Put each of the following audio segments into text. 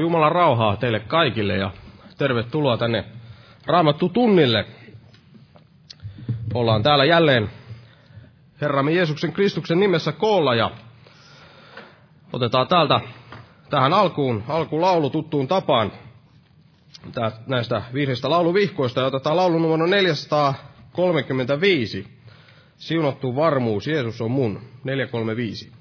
Jumalan rauhaa teille kaikille ja Tervetuloa tänne Raamattutunnille. Ollaan täällä jälleen Herramme Jeesuksen Kristuksen nimessä koolla ja otetaan täältä tähän alkulaulu tuttuun tapaan näistä vihreistä lauluvihkoista ja otetaan laulu numero 435. Siunattu varmuus, Jeesus on mun, 435.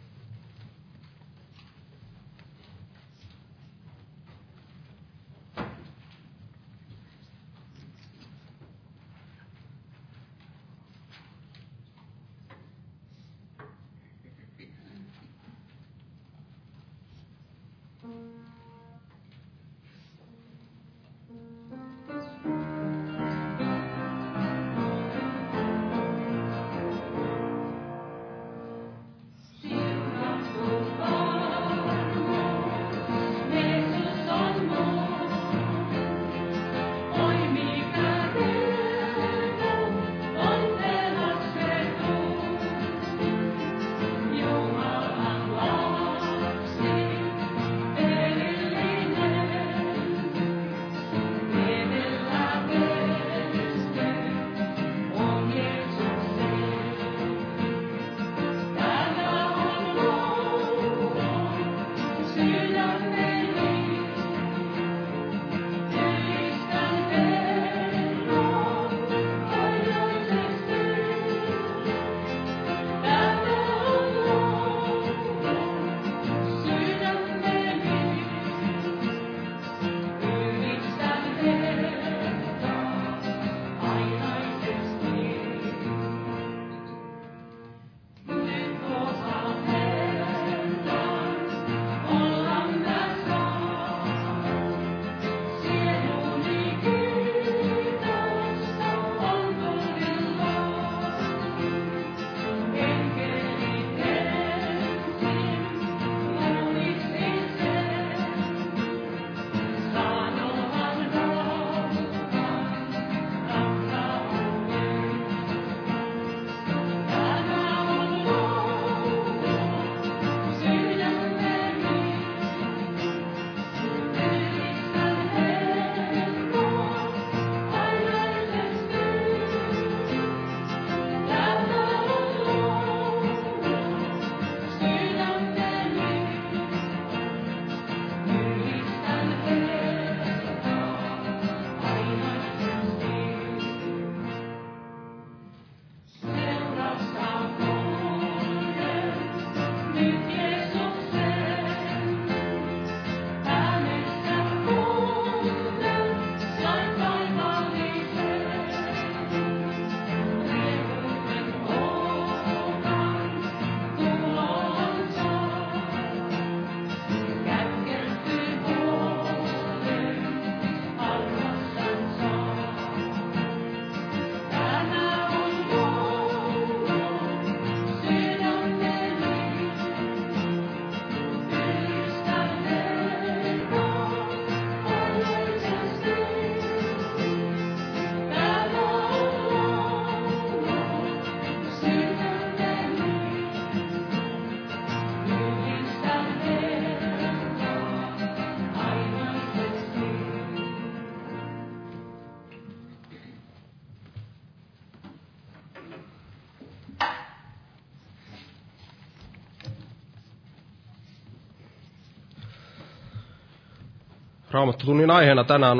Raamattotunnin aiheena tänään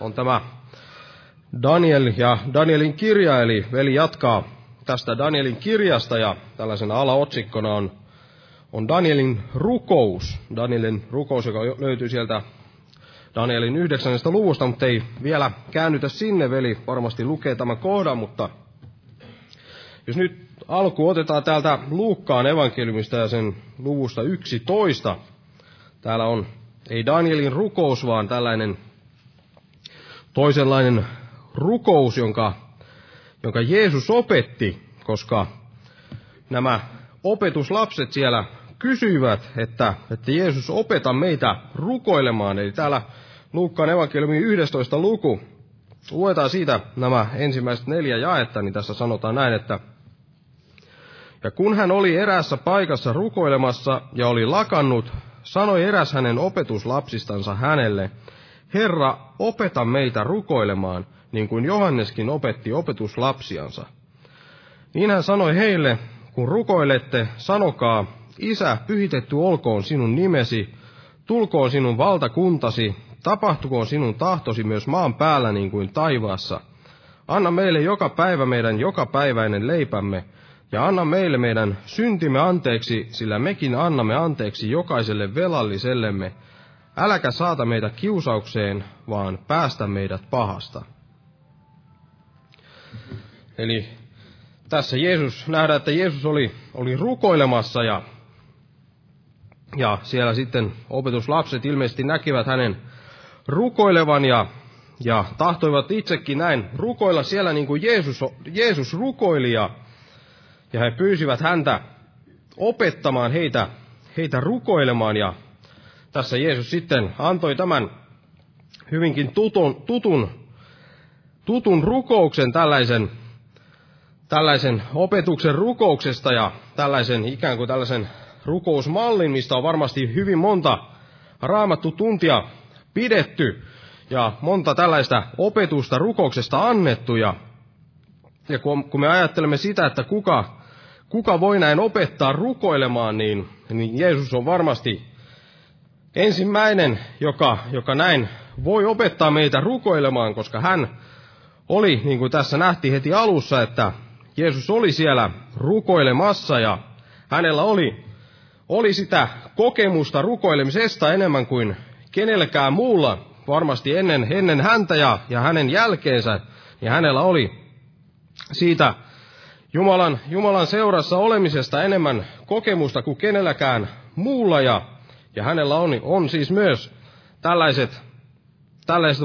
on tämä Daniel ja Danielin kirja, eli veli jatkaa tästä Danielin kirjasta, ja tällaisena alaotsikkona on Danielin rukous, joka löytyy sieltä Danielin 9. luvusta, mutta ei vielä käännytä sinne, veli varmasti lukee tämän kohdan, mutta jos nyt alku otetaan täältä Luukkaan evankeliumista ja sen luvusta 11, täällä on ei Danielin rukous, vaan tällainen toisenlainen rukous, jonka Jeesus opetti, koska nämä opetuslapset siellä kysyivät, että Jeesus, opeta meitä rukoilemaan. Eli täällä Luukkaan evankeliumin 11. luku, luetaan siitä nämä ensimmäiset 4 jaetta, niin tässä sanotaan näin, että ja kun hän oli eräässä paikassa rukoilemassa ja oli lakannut, sanoi eräs hänen opetuslapsistansa hänelle, Herra, opeta meitä rukoilemaan, niin kuin Johanneskin opetti opetuslapsiansa. Niin hän sanoi heille, kun rukoilette, sanokaa, Isä, pyhitetty olkoon sinun nimesi, tulkoon sinun valtakuntasi, tapahtukoon sinun tahtosi myös maan päällä niin kuin taivaassa. Anna meille joka päivä meidän jokapäiväinen leipämme, ja anna meille meidän syntimme anteeksi, sillä mekin annamme anteeksi jokaiselle velallisellemme. Äläkä saata meitä kiusaukseen, vaan päästä meidät pahasta. Eli tässä Jeesus, nähdään, että Jeesus oli rukoilemassa ja siellä sitten opetuslapset ilmeisesti näkivät hänen rukoilevan ja tahtoivat itsekin näin rukoilla siellä niin kuin Jeesus rukoili ja he pyysivät häntä opettamaan heitä rukoilemaan ja tässä Jeesus sitten antoi tämän hyvinkin tutun rukouksen tällaisen opetuksen rukouksesta ja tällaisen rukousmallin, mistä on varmasti hyvin monta raamattutuntia pidetty ja monta tällaista opetusta rukouksesta annettu. Ja kun me ajattelemme sitä, että kuka voi näin opettaa rukoilemaan, niin Jeesus on varmasti ensimmäinen, joka näin voi opettaa meitä rukoilemaan, koska hän oli, niin kuin tässä nähtiin heti alussa, että Jeesus oli siellä rukoilemassa ja hänellä oli sitä kokemusta rukoilemisesta enemmän kuin kenelläkään muulla, varmasti ennen häntä ja hänen jälkeensä, ja hänellä oli siitä Jumalan seurassa olemisesta enemmän kokemusta kuin kenelläkään muulla, ja hänellä on siis myös tällaiset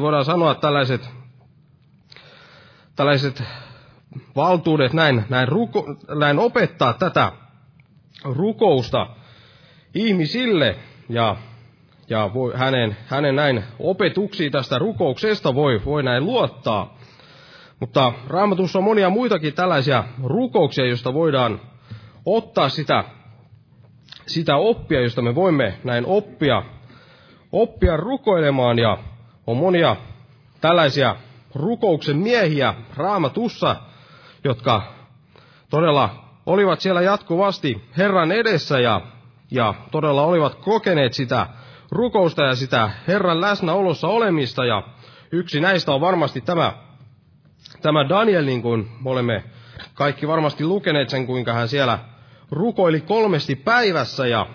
voidaan sanoa, tällaiset valtuudet näin opettaa tätä rukousta ihmisille, ja hänen näin opetuksiin tästä rukouksesta voi näin luottaa. Mutta Raamatussa on monia muitakin tällaisia rukouksia, joista voidaan ottaa sitä oppia, josta me voimme näin oppia rukoilemaan, ja on monia tällaisia rukouksen miehiä Raamatussa, jotka todella olivat siellä jatkuvasti Herran edessä ja todella olivat kokeneet sitä rukousta ja sitä Herran läsnäolossa olemista, ja yksi näistä on varmasti tämä Daniel, niin kuin me olemme kaikki varmasti lukeneet sen, kuinka hän siellä rukoili 3 päivässä, ja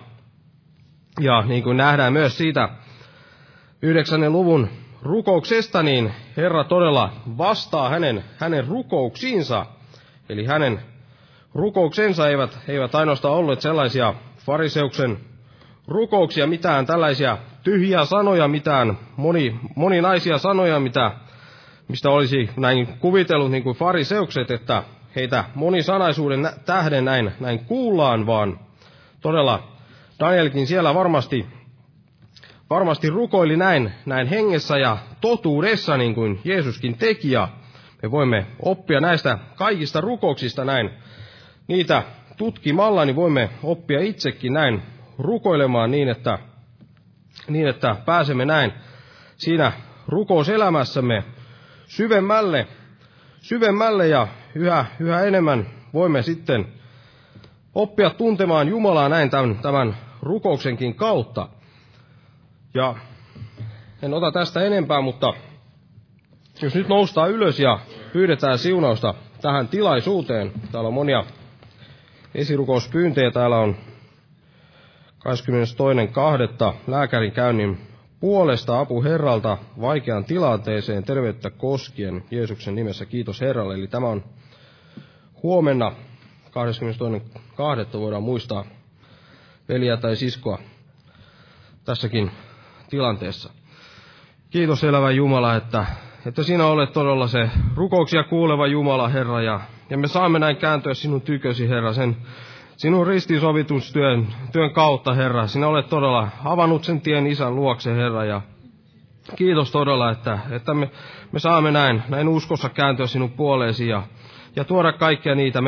niin kuin nähdään myös siitä 9. luvun rukouksesta, niin Herra todella vastaa hänen rukouksiinsa. Eli hänen rukouksensa eivät ainoastaan olleet sellaisia fariseuksen rukouksia, mitään tällaisia tyhjiä sanoja, mitään moninaisia sanoja, mistä olisi näin kuvitellut niin kuin fariseukset, että heitä monisanaisuuden tähden näin kuullaan, vaan todella Danielkin siellä varmasti rukoili näin hengessä ja totuudessa, niin kuin Jeesuskin teki, ja me voimme oppia näistä kaikista rukouksista näin. Niitä tutkimalla niin voimme oppia itsekin näin rukoilemaan niin, että pääsemme näin siinä rukouselämässämme syvemmälle ja yhä enemmän voimme sitten oppia tuntemaan Jumalaa näin tämän rukouksenkin kautta. Ja en ota tästä enempää, mutta jos nyt noustaan ylös ja pyydetään siunausta tähän tilaisuuteen. Täällä on monia esirukouspyyntejä. Täällä on 22.2. lääkärikäynnin puolesta apu Herralta vaikeaan tilanteeseen terveyttä koskien. Jeesuksen nimessä kiitos Herralle. Eli tämä on huomenna 22.2. voidaan muistaa veliä tai siskoa tässäkin tilanteessa. Kiitos elävä Jumala, että sinä olet todella se rukouksia kuuleva Jumala, Herra, ja me saamme näin kääntyä sinun tykösi, Herra, sen sinun ristisovitustyön kautta, Herra. Sinä olet todella avannut sen tien Isän luokse, Herra, ja kiitos todella, että me saamme näin uskossa kääntyä sinun puoleesi ja tuoda kaikkia niitä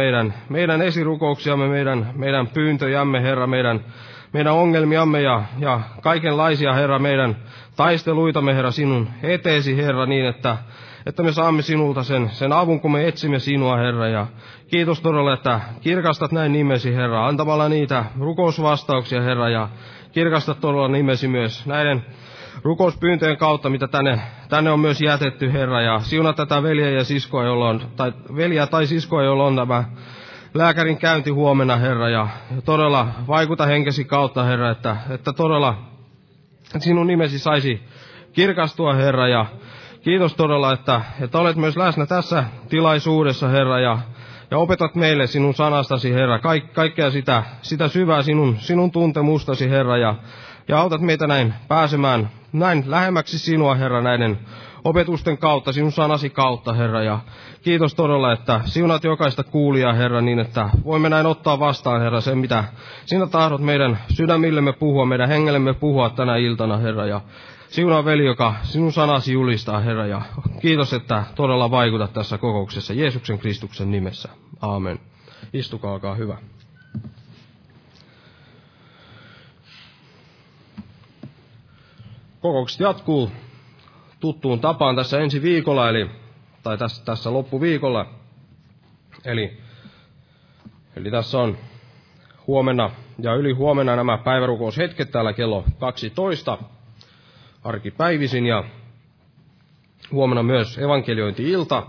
meidän esirukouksiamme, meidän pyyntöjämme, Herra, meidän meidän ongelmiamme ja kaikenlaisia, Herra, meidän taisteluitamme, Herra, sinun eteesi, Herra, niin että me saamme sinulta sen avun, kun me etsimme sinua, Herra. Ja kiitos todella, että kirkastat näin nimesi, Herra, antamalla niitä rukousvastauksia, Herra, ja kirkastat todella nimesi myös näiden rukouspyyntöjen kautta, mitä tänne on myös jätetty, Herra, ja siunaa tätä veljeä tai siskoa, jolla on tämä lääkärin käynti huomenna, Herra, ja todella vaikuta henkesi kautta, Herra, että todella sinun nimesi saisi kirkastua, Herra, ja kiitos todella, että olet myös läsnä tässä tilaisuudessa, Herra, ja opetat meille sinun sanastasi, Herra, kaikkea sitä syvää sinun tuntemustasi, Herra, ja autat meitä näin pääsemään näin lähemmäksi sinua, Herra, näiden opetusten kautta, sinun sanasi kautta, Herra. Ja kiitos todella, että siunat jokaista kuulijaa, Herra, niin että voimme näin ottaa vastaan, Herra, sen, mitä sinä tahdot meidän sydämillemme puhua, meidän hengellemme puhua tänä iltana, Herra. Ja siunaa veli, joka sinun sanasi julistaa, Herra. Ja kiitos, että todella vaikutat tässä kokouksessa Jeesuksen Kristuksen nimessä. Aamen. Istukaa, olkaa hyvä. Kokoukset jatkuu tuttuun tapaan tässä ensi viikolla, tässä loppuviikolla. Eli tässä on huomenna ja ylihuomenna nämä päivärukoushetket täällä kello 12 arkipäivisin, ja huomenna myös evankeliointi-ilta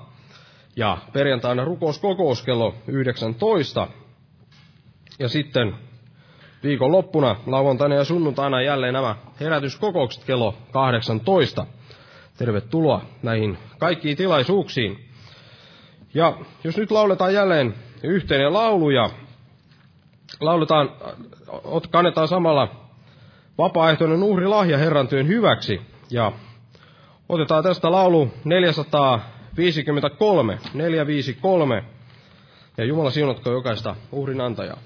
ja perjantaina rukouskokous kello 19. Ja sitten viikonloppuna, lauantaina ja sunnuntaina jälleen nämä herätyskokoukset kello 18. Tervetuloa näihin kaikkiin tilaisuuksiin. Ja jos nyt lauletaan jälleen yhteinen laulu ja kannetaan samalla vapaaehtoinen uhrilahja Herran työn hyväksi. Ja otetaan tästä laulu 453. Ja Jumala siunatko jokaista uhrinantajaa.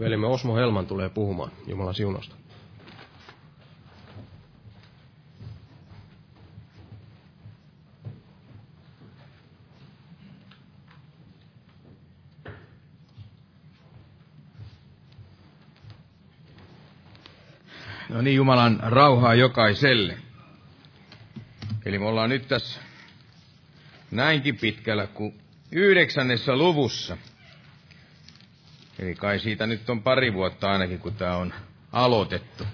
Velimme Osmo Helman tulee puhumaan Jumalan siunosta. No niin, Jumalan rauhaa jokaiselle. Eli me ollaan nyt tässä näinkin pitkällä kuin 9. luvussa. Eli kai siitä nyt on pari vuotta ainakin, kun tämä on aloitettu.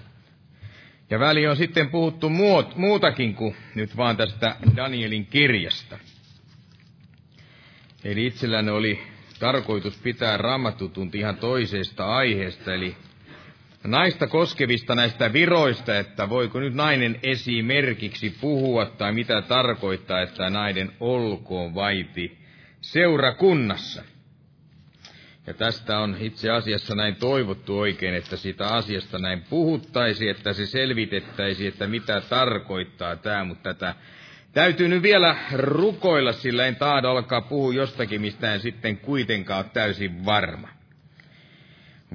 Ja väli on sitten puhuttu muutakin kuin nyt vaan tästä Danielin kirjasta. Eli itselläni oli tarkoitus pitää raamattutunti ihan toisesta aiheesta, eli naista koskevista näistä viroista, että voiko nyt nainen esimerkiksi puhua tai mitä tarkoittaa, että nainen olkoon vaiti seurakunnassa. Ja tästä on itse asiassa näin toivottu oikein, että siitä asiasta näin puhuttaisiin, että se selvitettäisiin, että mitä tarkoittaa tämä, mutta tätä täytyy nyt vielä rukoilla, sillä en tahdo alkaa puhua jostakin, mistä en sitten kuitenkaan ole täysin varma.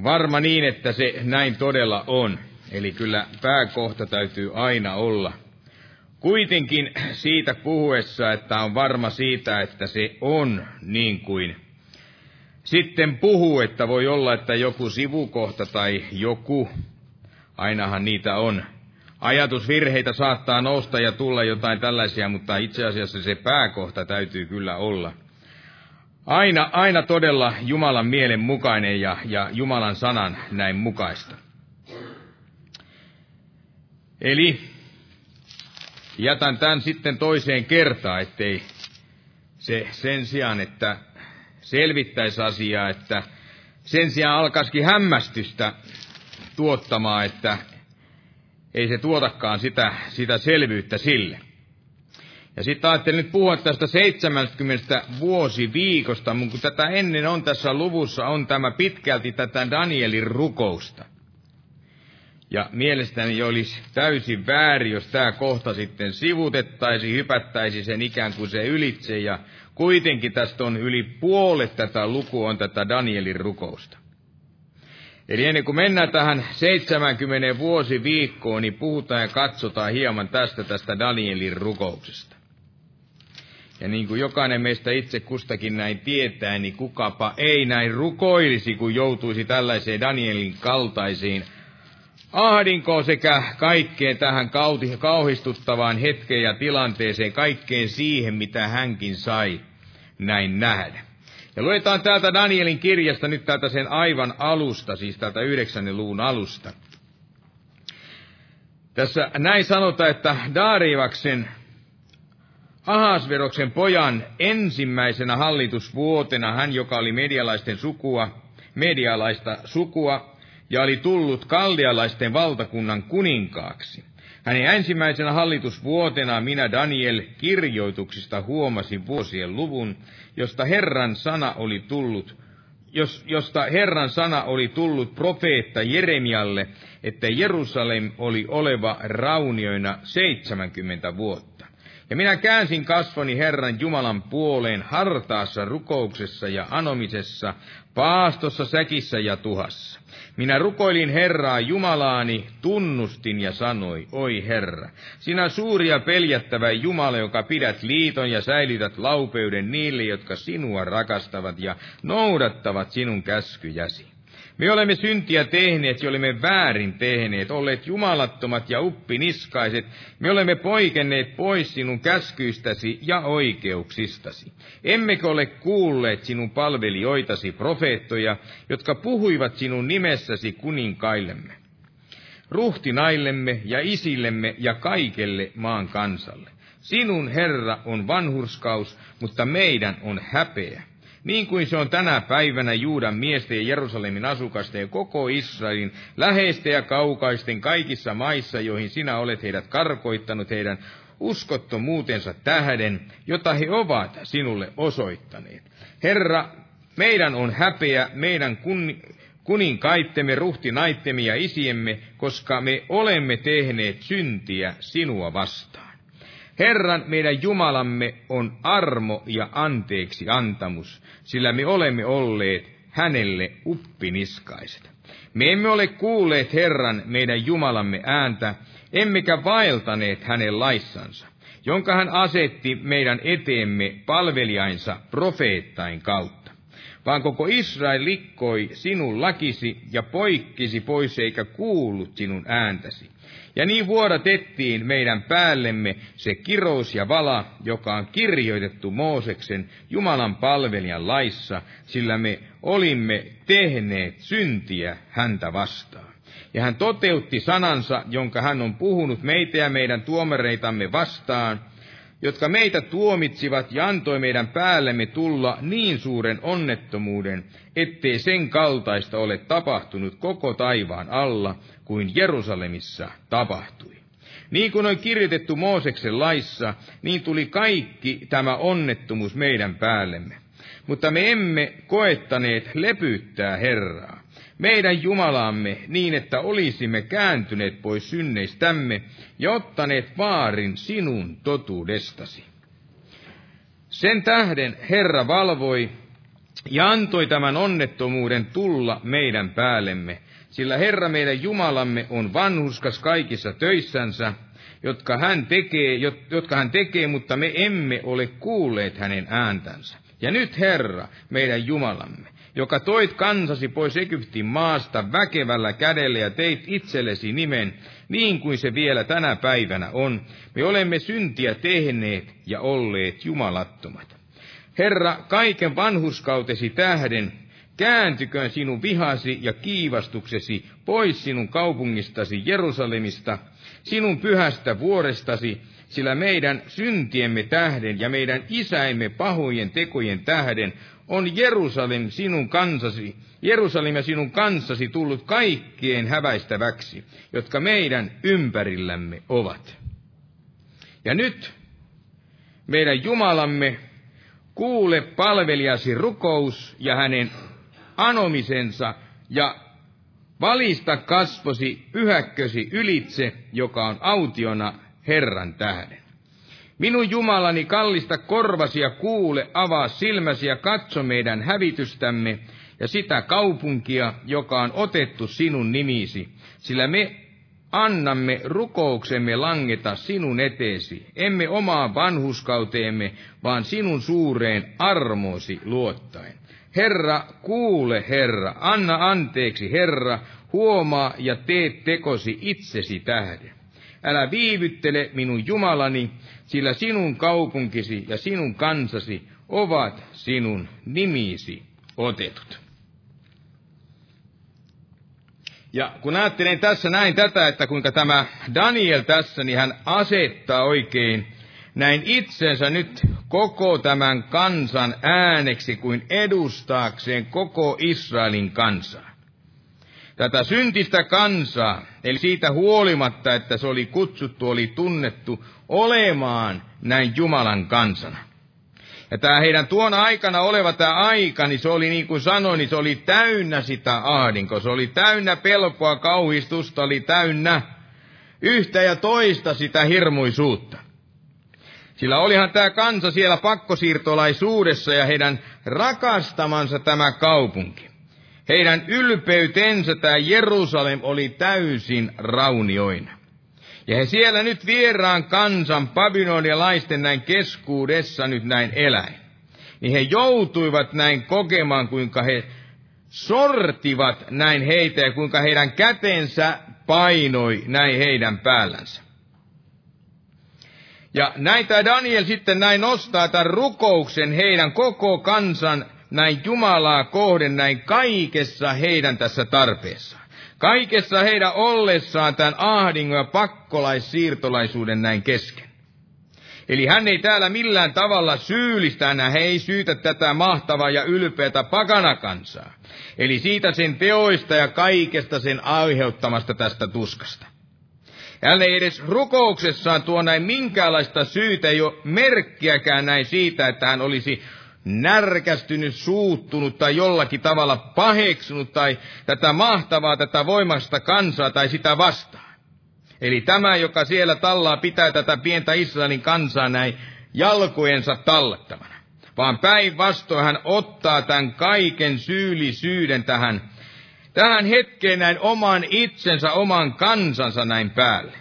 Varma niin, että se näin todella on. Eli kyllä pääkohta täytyy aina olla. Kuitenkin siitä puhuessa, että on varma siitä, että se on niin kuin sitten puhuu, että voi olla, että joku sivukohta tai joku, ainahan niitä on. Ajatusvirheitä saattaa nousta ja tulla jotain tällaisia, mutta itse asiassa se pääkohta täytyy kyllä olla. Aina todella Jumalan mielen mukainen ja Jumalan sanan näin mukaista. Eli jätän tämän sitten toiseen kertaan, ettei se sen sijaan, että selvittäisi asiaa, että sen sijaan alkaisikin hämmästystä tuottamaan, että ei se tuotakaan sitä selvyyttä sille. Ja sitten ajattelin nyt puhua tästä 70 vuosiviikosta, mutta kun tätä ennen on tässä luvussa, on tämä pitkälti tätä Danielin rukousta. Ja mielestäni olisi täysin väärin, jos tämä kohta sitten sivutettaisiin, hypättäisi sen ikään kuin se ylitse. Ja kuitenkin tästä on yli puolet tätä lukua on tätä Danielin rukousta. Eli ennen kuin mennään tähän 70 vuosiviikkoon, niin puhutaan ja katsotaan hieman tästä Danielin rukouksesta. Ja niin kuin jokainen meistä itse kustakin näin tietää, niin kukapa ei näin rukoilisi, kun joutuisi tällaiseen Danielin kaltaisiin ahdinkoon sekä kaikkeen tähän kauhistuttavaan hetkeen ja tilanteeseen, kaikkeen siihen, mitä hänkin sai näin nähdä. Ja luetaan täältä Danielin kirjasta nyt täältä sen aivan alusta, siis täältä 9. luvun alusta. Tässä näin sanotaan, että Daarivaksen Ahasveroksen pojan ensimmäisenä hallitusvuotena hän, joka oli medialaista sukua ja oli tullut kaldialaisten valtakunnan kuninkaaksi. Hänen ensimmäisenä hallitusvuotena minä Daniel kirjoituksista huomasin vuosien luvun, josta Herran sana oli tullut profeetta Jeremialle, että Jerusalem oli oleva raunioina 70 vuotta. Ja minä käänsin kasvoni Herran Jumalan puoleen hartaassa rukouksessa ja anomisessa, paastossa, säkissä ja tuhassa. Minä rukoilin Herraa Jumalaani, tunnustin ja sanoi, oi Herra, sinä suuri ja peljättävä Jumala, joka pidät liiton ja säilytät laupeuden niille, jotka sinua rakastavat ja noudattavat sinun käskyjäsi. Me olemme syntiä tehneet ja olemme väärin tehneet, olleet jumalattomat ja uppiniskaiset. Me olemme poikenneet pois sinun käskyistäsi ja oikeuksistasi. Emmekö ole kuulleet sinun palvelijoitasi profeettoja, jotka puhuivat sinun nimessäsi kuninkaillemme, ruhtinaillemme ja isillemme ja kaikelle maan kansalle? Sinun, Herra, on vanhurskaus, mutta meidän on häpeä. Niin kuin se on tänä päivänä Juudan miesten ja Jerusalemin asukasta ja koko Israelin läheisten ja kaukaisten kaikissa maissa, joihin sinä olet heidät karkoittanut heidän uskottomuutensa tähden, jota he ovat sinulle osoittaneet. Herra, meidän on häpeä, meidän kuninkaittemme, ruhtinaittemme ja isiemme, koska me olemme tehneet syntiä sinua vastaan. Herran meidän Jumalamme on armo ja anteeksi antamus, sillä me olemme olleet hänelle uppiniskaiset. Me emme ole kuulleet Herran meidän Jumalamme ääntä, emmekä vaeltaneet hänen laissansa, jonka hän asetti meidän eteemme palvelijainsa profeettain kautta. Vaan koko Israel likkoi sinun lakisi ja poikkisi pois eikä kuullut sinun ääntäsi. Ja niin vuodatettiin meidän päällemme se kirous ja vala, joka on kirjoitettu Mooseksen Jumalan palvelijan laissa, sillä me olimme tehneet syntiä häntä vastaan. Ja hän toteutti sanansa, jonka hän on puhunut meitä ja meidän tuomareitamme vastaan, jotka meitä tuomitsivat ja antoi meidän päällemme tulla niin suuren onnettomuuden, ettei sen kaltaista ole tapahtunut koko taivaan alla, kuin Jerusalemissa tapahtui. Niin kuin on kirjoitettu Mooseksen laissa, niin tuli kaikki tämä onnettomuus meidän päällemme. Mutta me emme koettaneet lepyyttää Herraa, meidän Jumalaamme, niin että olisimme kääntyneet pois synneistämme ja ottaneet vaarin sinun totuudestasi. Sen tähden Herra valvoi ja antoi tämän onnettomuuden tulla meidän päällemme, sillä Herra meidän Jumalamme on vanhurskas kaikissa töissänsä, jotka hän tekee, mutta me emme ole kuulleet hänen ääntänsä. Ja nyt Herra, meidän Jumalamme, joka toit kansasi pois Egyptin maasta väkevällä kädellä ja teit itsellesi nimen, niin kuin se vielä tänä päivänä on, me olemme syntiä tehneet ja olleet jumalattomat. Herra, kaiken vanhurskautesi tähden, kääntyköön sinun vihasi ja kiivastuksesi pois sinun kaupungistasi Jerusalemista, sinun pyhästä vuorestasi, sillä meidän syntiemme tähden ja meidän isäimme pahojen tekojen tähden on Jerusalem ja sinun kansasi tullut kaikkien häväistäväksi, jotka meidän ympärillämme ovat. Ja nyt, meidän Jumalamme, kuule palvelijasi rukous ja hänen anomisensa, ja valista kasvosi pyhäkkösi ylitse, joka on autiona Herran tähden. Minun Jumalani, kallista korvasi ja kuule, avaa silmäsi ja katso meidän hävitystämme ja sitä kaupunkia, joka on otettu sinun nimisi, sillä me annamme rukouksemme langeta sinun eteesi, emme omaan vanhuskauteemme, vaan sinun suureen armoosi luottaen. Herra, kuule Herra, anna anteeksi Herra, huomaa ja tee tekosi itsesi tähden. Älä viivyttele minun Jumalani, sillä sinun kaupunkisi ja sinun kansasi ovat sinun nimisi otetut. Ja kun ajattelen tässä näin tätä, että kuinka tämä Daniel tässä, niin hän asettaa oikein näin itsensä nyt koko tämän kansan ääneksi, kuin edustaakseen koko Israelin kansaa. Tätä syntistä kansaa, eli siitä huolimatta, että se oli kutsuttu, oli tunnettu olemaan näin Jumalan kansana. Ja tämä heidän tuon aikana oleva tämä aika, niin se oli niin kuin sanoin, niin se oli täynnä sitä ahdinkoa. Se oli täynnä pelkoa, kauhistusta, oli täynnä yhtä ja toista sitä hirmuisuutta. Sillä olihan tämä kansa siellä pakkosiirtolaisuudessa ja heidän rakastamansa tämä kaupunki. Heidän ylpeytensä tämä Jerusalem oli täysin raunioina. Ja he siellä nyt vieraan kansan babylonialaisten näin keskuudessa nyt näin eläin. Niin he joutuivat näin kokemaan, kuinka he sortivat näin heitä ja kuinka heidän kätensä painoi näin heidän päällänsä. Ja näitä Daniel sitten näin nostaa tämän rukouksen heidän koko kansan näin Jumalaa kohden näin kaikessa heidän tässä tarpeessa. Kaikessa heidän ollessaan tämän ahdingon ja pakkolaisiirtolaisuuden näin kesken. Eli hän ei täällä millään tavalla syyllistä, hän ei syytä tätä mahtavaa ja ylpeätä pakanakansaa. Eli siitä sen teoista ja kaikesta sen aiheuttamasta tästä tuskasta. Hän ei edes rukouksessaan tuo näin minkäänlaista syytä, ei ole merkkiäkään näin siitä, että hän olisi närkästynyt, suuttunut tai jollakin tavalla paheksunut tai tätä mahtavaa, tätä voimasta kansaa tai sitä vastaan. Eli tämä, joka siellä tallaa, pitää tätä pientä Israelin kansaa näin jalkojensa tallattavana. vaan päinvastoin hän ottaa tämän kaiken syyllisyyden tähän hetkeen näin oman itsensä, oman kansansa näin päälle.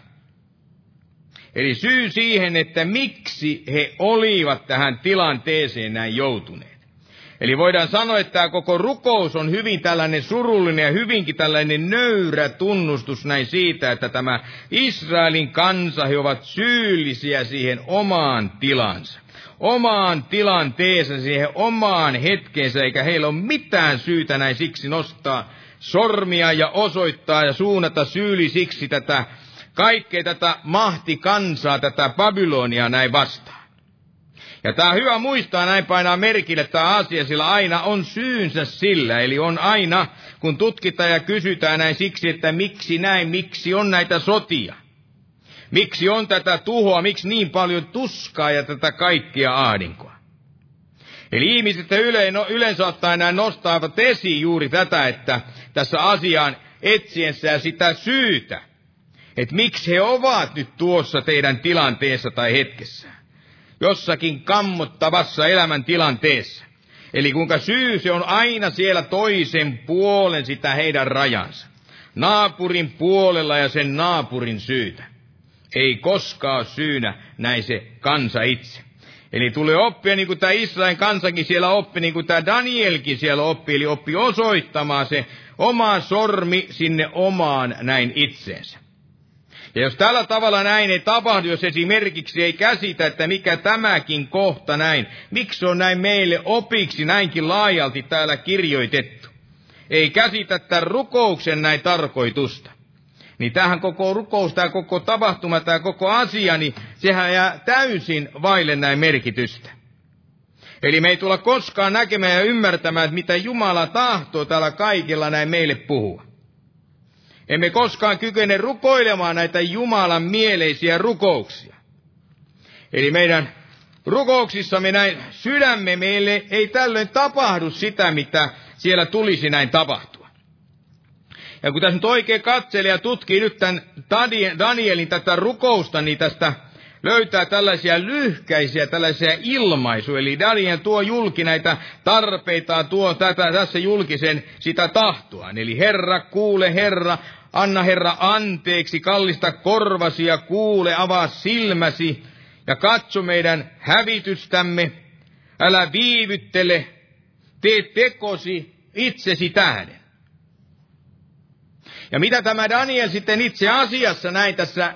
Eli syy siihen, että miksi he olivat tähän tilanteeseen näin joutuneet. Eli voidaan sanoa, että tämä koko rukous on hyvin tällainen surullinen ja hyvinkin tällainen nöyrä tunnustus näin siitä, että tämä Israelin kansa, he ovat syyllisiä siihen omaan tilansa. Omaan tilanteeseen, siihen omaan hetkeensä, eikä heillä ole mitään syytä näin siksi nostaa sormia ja osoittaa ja suunnata syyllisiksi tätä kaikkea tätä mahtikansaa, tätä Babylonia näin vastaan. Ja tämä on hyvä muistaa, näin painaa merkille tämä asia, sillä aina on syynsä sillä. Eli on aina, kun tutkitaan ja kysytään näin siksi, että miksi on näitä sotia. Miksi on tätä tuhoa, miksi niin paljon tuskaa ja tätä kaikkia ahdinkoa. Eli ihmiset yleensä ottaen nämä nostavat esiin juuri tätä, että tässä asiaan etsiensä sitä syytä. Että miksi he ovat nyt tuossa teidän tilanteessa tai hetkessä, jossakin kammottavassa elämäntilanteessa. Eli kuinka syy se on aina siellä toisen puolen sitä heidän rajansa. Naapurin puolella ja sen naapurin syytä. Ei koskaan ole syynä näin se kansa itse. Eli tulee oppia, niin kuin tämä Israelin kansakin siellä oppi, niin kuin tämä Danielkin siellä oppi, eli oppi osoittamaan se oma sormi sinne omaan näin itseensä. Ja jos tällä tavalla näin ei tapahdu, jos esimerkiksi ei käsitä, että mikä tämäkin kohta näin, miksi on näin meille opiksi näinkin laajalti täällä kirjoitettu, ei käsitä tämän rukouksen näin tarkoitusta, niin tämähän koko rukous, tämä koko tapahtuma, tämä koko asia, niin sehän jää täysin vaille näin merkitystä. Eli me ei tulla koskaan näkemään ja ymmärtämään, että mitä Jumala tahtoo täällä kaikilla näin meille puhua. Emme koskaan kykene rukoilemaan näitä Jumalan mieleisiä rukouksia. Eli meidän rukouksissamme näin sydämme meille ei tällöin tapahdu sitä, mitä siellä tulisi näin tapahtua. Ja kun tässä nyt oikein katselee ja tutkii nyt tämän Danielin tätä rukousta, niin tästä löytää tällaisia lyhkäisiä, tällaisia ilmaisuja. Eli Daniel tuo julki näitä tarpeitaan, tuo tässä julkisen sitä tahtoaan. Eli Herra, kuule Herra, anna Herra anteeksi, kallista korvasi ja kuule, avaa silmäsi ja katso meidän hävitystämme. Älä viivyttele, tee tekosi itsesi tähden. Ja mitä tämä Daniel sitten itse asiassa näin tässä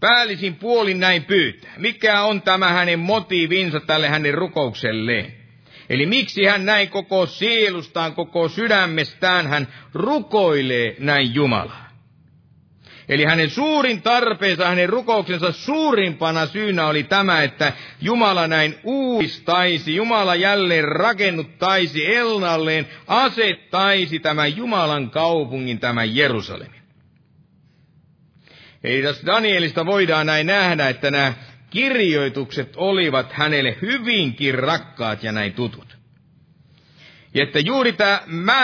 päällisin puolin näin pyytää. Mikä on tämä hänen motiivinsa tälle hänen rukoukselleen? Eli miksi hän näin koko sielustaan, koko sydämestään hän rukoilee näin Jumalaa? Eli hänen suurin tarpeensa, hänen rukouksensa suurimpana syynä oli tämä, että Jumala näin uudistaisi, Jumala jälleen rakennuttaisi, ennalleen asettaisi tämän Jumalan kaupungin, tämän Jerusalemin. Eli tässä Danielista voidaan näin nähdä, että nämä kirjoitukset olivat hänelle hyvinkin rakkaat ja näin tutut. Ja että juuri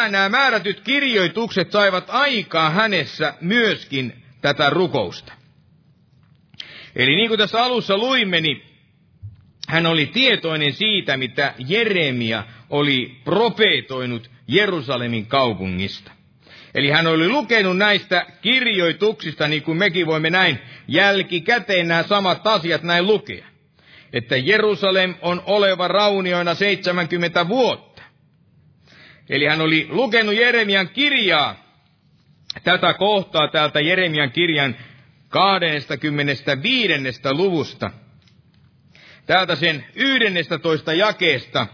nämä määrätyt kirjoitukset saivat aikaa hänessä myöskin tätä rukousta. Eli niin kuin tässä alussa luimme, niin hän oli tietoinen siitä, mitä Jeremia oli profeetoinut Jerusalemin kaupungista. Eli hän oli lukenut näistä kirjoituksista, niin kuin mekin voimme näin jälkikäteen nämä samat asiat näin lukea. Että Jerusalem on oleva raunioina 70 vuotta. Eli hän oli lukenut Jeremian kirjaa, tätä kohtaa täältä Jeremian kirjan 25. luvusta. Täältä sen 11. jakeesta.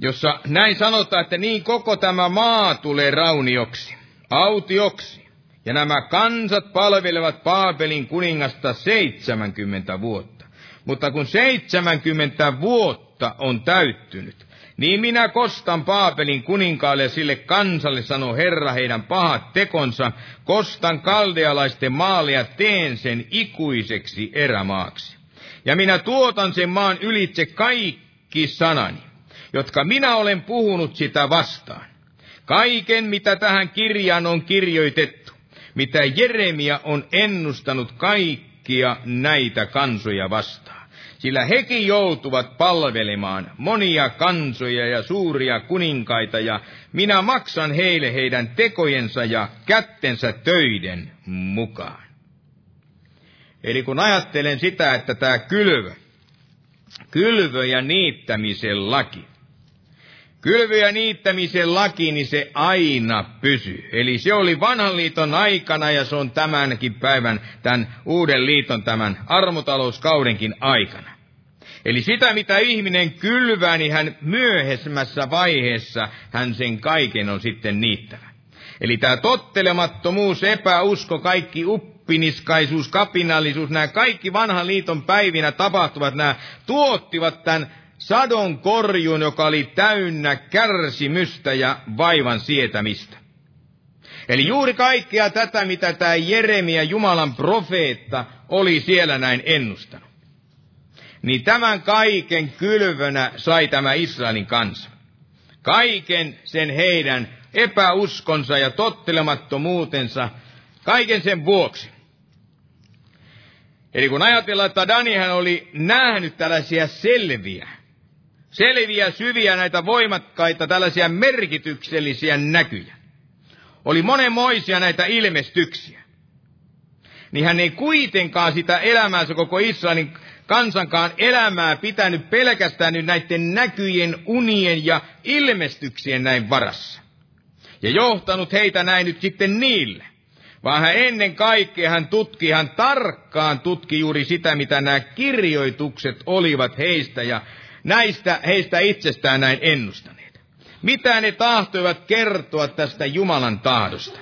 Jossa näin sanotaan, että niin koko tämä maa tulee raunioksi, autioksi, ja nämä kansat palvelevat Baabelin kuningasta 70 vuotta. Mutta kun 70 vuotta on täyttynyt, niin minä kostan Baabelin kuninkaalle ja sille kansalle, sanoo Herra, heidän pahat tekonsa, kostan kaldealaisten maalle ja teen sen ikuiseksi erämaaksi. Ja minä tuotan sen maan ylitse kaikki sanani, jotka minä olen puhunut sitä vastaan. Kaiken, mitä tähän kirjaan on kirjoitettu, mitä Jeremia on ennustanut, kaikki kaikkia näitä kansoja vastaan, sillä hekin joutuvat palvelemaan monia kansoja ja suuria kuninkaita, ja minä maksan heille heidän tekojensa ja kättensä töiden mukaan. Eli kun ajattelen sitä, että tämä kylvö ja niittämisen laki, niin se aina pysyy. Eli se oli vanhan liiton aikana ja se on tämänkin päivän, tämän uuden liiton, tämän armotalouskaudenkin aikana. Eli sitä, mitä ihminen kylvää, niin hän myöhemmässä vaiheessa, hän sen kaiken on sitten niittävä. Eli tämä tottelemattomuus, epäusko, kaikki uppiniskaisuus, kapinallisuus, nämä kaikki vanhan liiton päivinä tapahtuvat, nämä tuottivat tämän sadon korjun, joka oli täynnä kärsimystä ja vaivan sietämistä. Eli juuri kaikkea tätä, mitä tämä Jeremia, Jumalan profeetta, oli siellä näin ennustanut. Niin tämän kaiken kylvönä sai tämä Israelin kansa. Kaiken sen heidän epäuskonsa ja tottelemattomuutensa, kaiken sen vuoksi. Eli kun ajatellaan, että Daniel oli nähnyt tällaisia selviä, syviä, näitä voimakkaita, tällaisia merkityksellisiä näkyjä. Oli monenmoisia näitä ilmestyksiä. Niin hän ei kuitenkaan sitä elämäänsä, koko Israelin kansankaan elämää, pitänyt pelkästään nyt näiden näkyjen, unien ja ilmestyksien näin varassa. Ja johtanut heitä näin nyt sitten niille. Vaan hän ennen kaikkea hän tarkkaan tutki juuri sitä, mitä nämä kirjoitukset olivat heistä ja näistä heistä itsestään näin ennustaneet. Mitä ne tahtoivat kertoa tästä Jumalan tahdosta?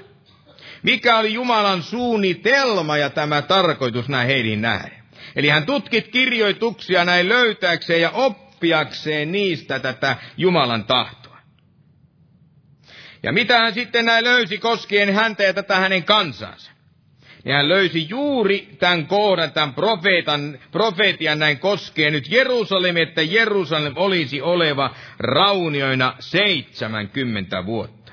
Mikä oli Jumalan suunnitelma ja tämä tarkoitus näin heidin nähden? Eli hän tutkit kirjoituksia näin löytääkseen ja oppiakseen niistä tätä Jumalan tahtoa. Ja mitä hän sitten näin löysi koskien häntä ja tätä hänen kansansa? Ja hän löysi juuri tämän kohdan, tämän profeetian näin koskee nyt Jerusalem, että Jerusalem olisi oleva raunioina 70 vuotta.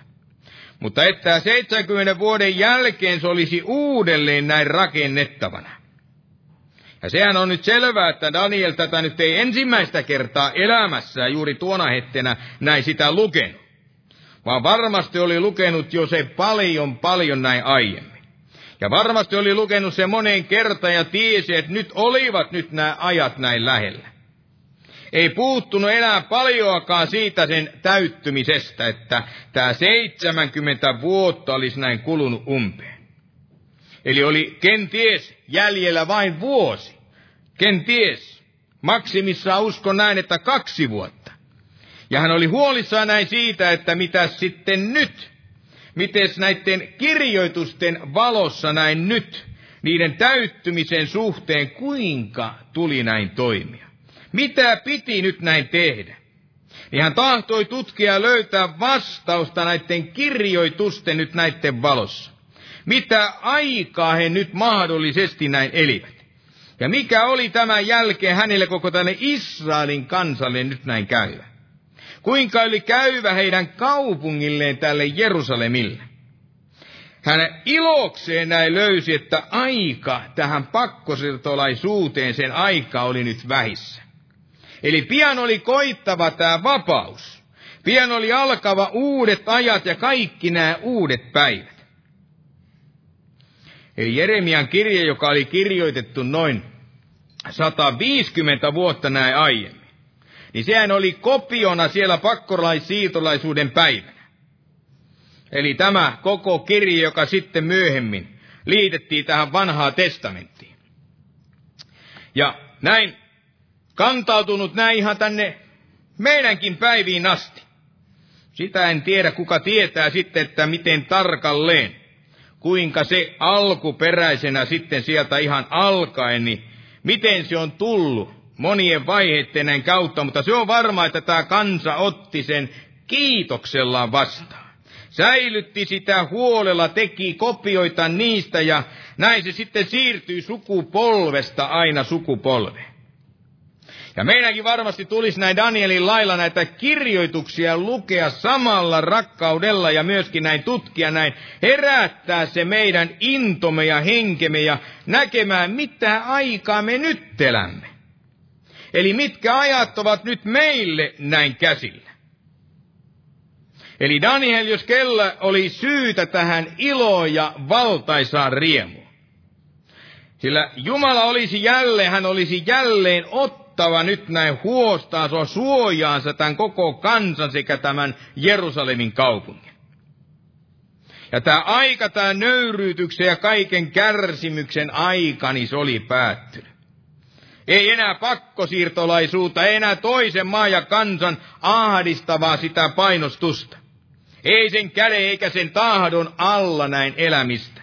Mutta että 70 vuoden jälkeen se olisi uudelleen näin rakennettavana. Ja sehän on nyt selvää, että Daniel tätä nyt ei ensimmäistä kertaa elämässä juuri tuona hetkenä näin sitä lukenut. Vaan varmasti oli lukenut jo se paljon näin aiemmin. Ja varmasti oli lukenut se moneen kertaan ja tiesi, että nyt olivat nämä ajat näin lähellä. Ei puuttunut enää paljoakaan siitä sen täyttymisestä, että tämä 70 vuotta olisi näin kulunut umpeen. Eli oli kenties jäljellä vain vuosi. Kenties maksimissaan uskon näin, että 2 vuotta. Ja hän oli huolissaan näin siitä, että mitä sitten nyt. Mites näiden kirjoitusten valossa näin nyt, niiden täyttymisen suhteen, kuinka tuli näin toimia? Mitä piti nyt näin tehdä? Niin hän tahtoi tutkia ja löytää vastausta näiden kirjoitusten nyt näiden valossa. Mitä aikaa he nyt mahdollisesti näin elivät? Ja mikä oli tämän jälkeen hänelle koko tänne Israelin kansalle nyt näin käyvä? Kuinka oli käyvä heidän kaupungilleen tälle Jerusalemille? Hän ilokseen näin löysi, että aika tähän pakkosiirtolaisuuteen, sen aika oli nyt vähissä. Eli pian oli koittava tämä vapaus. Pian oli alkava uudet ajat ja kaikki nämä uudet päivät. Eli Jeremian kirje, joka oli kirjoitettu noin 150 vuotta näin aiemmin. Niin sehän oli kopiona siellä pakkolaisiitolaisuuden päivänä. Eli tämä koko kirja, joka sitten myöhemmin liitettiin tähän vanhaan testamenttiin. Ja näin kantautunut näin ihan tänne meidänkin päiviin asti. Sitä en tiedä, kuka tietää sitten, että miten tarkalleen, kuinka se alkuperäisenä sitten sieltä ihan alkaen, niin miten se on tullut. Monien vaiheiden näin kautta, mutta se on varma, että tämä kansa otti sen kiitoksellaan vastaan. Säilytti sitä huolella, teki kopioita niistä ja näin se sitten siirtyy sukupolvesta aina sukupolveen. Ja meidänkin varmasti tulisi näin Danielin lailla näitä kirjoituksia lukea samalla rakkaudella ja myöskin näin tutkia, näin herättää se meidän intomme ja henkemme ja näkemään, mitä aikaa me nyt elämme. Eli mitkä ajat ovat nyt meille näin käsillä. Eli Daniel, jos kellä oli syytä tähän iloon ja valtaisaan riemuun. Sillä Jumala olisi jälleen, hän olisi jälleen ottava nyt näin huostaansa suojaansa tämän koko kansan sekä tämän Jerusalemin kaupungin. Ja tämä aika, tämä nöyryytyksen ja kaiken kärsimyksen aika, niin se oli päättynyt. Ei enää pakkosiirtolaisuutta, ei enää toisen maan ja kansan ahdistavaa sitä painostusta. Ei sen käden eikä sen tahdon alla näin elämistä.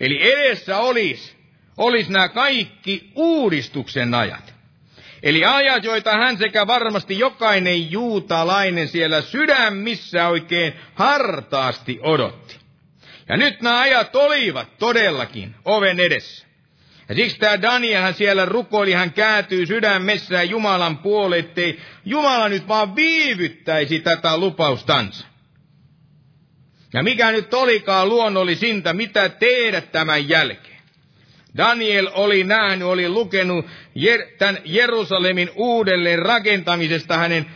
Eli edessä olisi nämä kaikki uudistuksen ajat. Eli ajat, joita hän sekä varmasti jokainen juutalainen siellä sydämissä oikein hartaasti odotti. Ja nyt nämä ajat olivat todellakin oven edessä. Ja siksi tämä Daniel, hän siellä rukoili, hän kääntyy sydämessään Jumalan puoleen, ettei Jumala nyt vaan viivyttäisi tätä lupaustansa. Ja mikä nyt olikaan luonnollisinta, mitä tehdä tämän jälkeen? Daniel oli nähnyt, oli lukenut tämän Jerusalemin uudelleen rakentamisesta hänen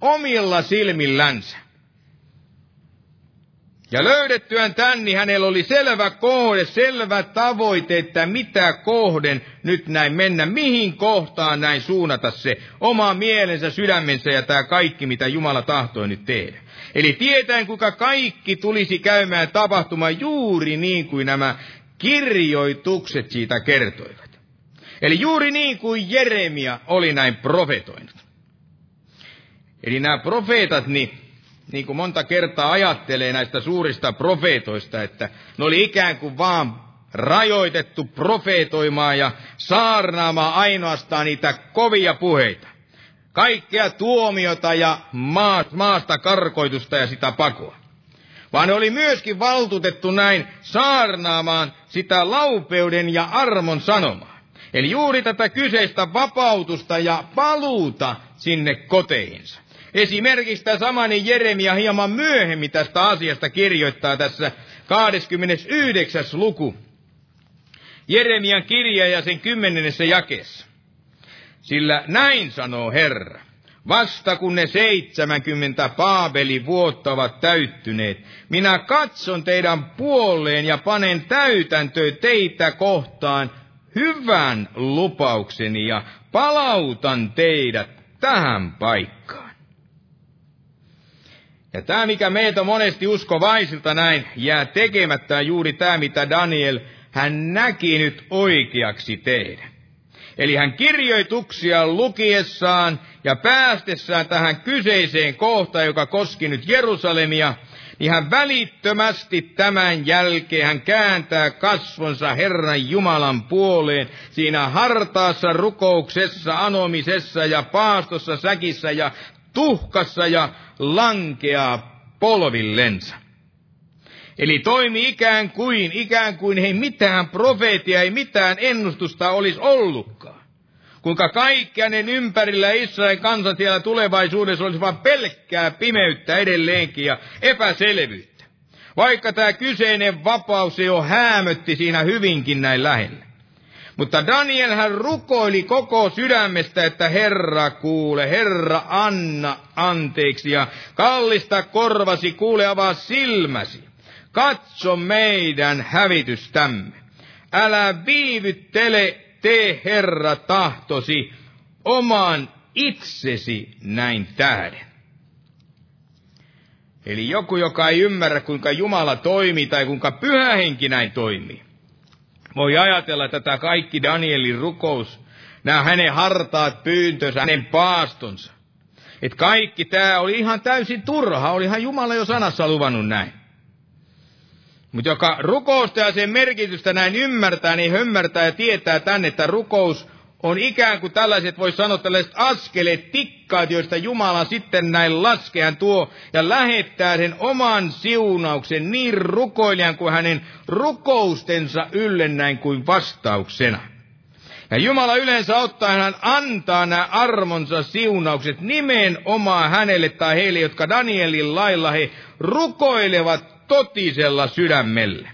omilla silmillänsä. Ja löydettyään tänne, niin hänellä oli selvä kohde, selvä tavoite, että mitä kohden nyt näin mennä, mihin kohtaan näin suunnata se oma mielensä, sydämensä ja tämä kaikki, mitä Jumala tahtoi nyt tehdä. Eli tietäen, kuinka kaikki tulisi käymään tapahtumaan juuri niin kuin nämä kirjoitukset siitä kertoivat. Eli juuri niin kuin Jeremia oli näin profetoinut. Eli nämä profeetat, niin kuin monta kertaa ajattelee näistä suurista profeetoista, että ne oli ikään kuin vaan rajoitettu profeetoimaan ja saarnaamaan ainoastaan niitä kovia puheita. Kaikkea tuomiota ja maasta karkoitusta ja sitä pakoa. Vaan ne oli myöskin valtuutettu näin saarnaamaan sitä laupeuden ja armon sanomaa. Eli juuri tätä kyseistä vapautusta ja paluuta sinne koteihinsa. Esimerkiksi tämä samainen Jeremia hieman myöhemmin tästä asiasta kirjoittaa tässä 29. luku. Jeremian kirja ja sen 10. jakeessa. Sillä näin sanoo Herra, vasta kun ne 70 Baabelivuotta ovat täyttyneet, minä katson teidän puoleen ja panen täytäntöön teitä kohtaan hyvän lupaukseni ja palautan teidät tähän paikkaan. Ja tämä, mikä meiltä monesti uskovaisilta näin jää tekemättä, juuri tämä, mitä Daniel, hän näki nyt oikeaksi tehdä. Eli hän kirjoituksia lukiessaan ja päästessään tähän kyseiseen kohtaan, joka koski nyt Jerusalemia, niin hän välittömästi tämän jälkeen hän kääntää kasvonsa Herran Jumalan puoleen siinä hartaassa rukouksessa, anomisessa ja paastossa, säkissä ja tuhkassa ja lankeaa polvillensa. Eli toimi ikään kuin ei mitään profeetia, ei mitään ennustusta olisi ollutkaan. Kuinka kaikki hänen ympärillä Israelin kansan siellä tulevaisuudessa olisi vain pelkkää pimeyttä edelleenkin ja epäselvyyttä. Vaikka tämä kyseinen vapaus jo häämötti siinä hyvinkin näin lähellä. Mutta Daniel hän rukoili koko sydämestä, että Herra kuule, Herra anna anteeksi ja kallista korvasi, kuule avaa silmäsi. Katso meidän hävitystämme. Älä viivyttele, tee Herra tahtosi oman itsesi näin tähden. Eli joku, joka ei ymmärrä kuinka Jumala toimii tai kuinka Pyhä Henki näin toimii. Voi ajatella tätä kaikki Danielin rukous, nämä hänen hartaat pyyntönsä, hänen paastonsa. Että kaikki tämä oli ihan täysin turha, olihan Jumala jo sanassa luvannut näin. Mutta joka rukousta ja sen merkitystä näin ymmärtää, niin ymmärtää ja tietää tänne, että rukous on ikään kuin tällaiset, voisi sanoa tällaiset askeleet, tikkaat, joista Jumala sitten näin laskee, hän tuo ja lähettää sen oman siunauksen niin rukoilijan kuin hänen rukoustensa ylle näin kuin vastauksena. Ja Jumala yleensä ottaen hän antaa nämä armonsa siunaukset nimenomaan hänelle tai heille, jotka Danielin lailla he rukoilevat totisella sydämellä.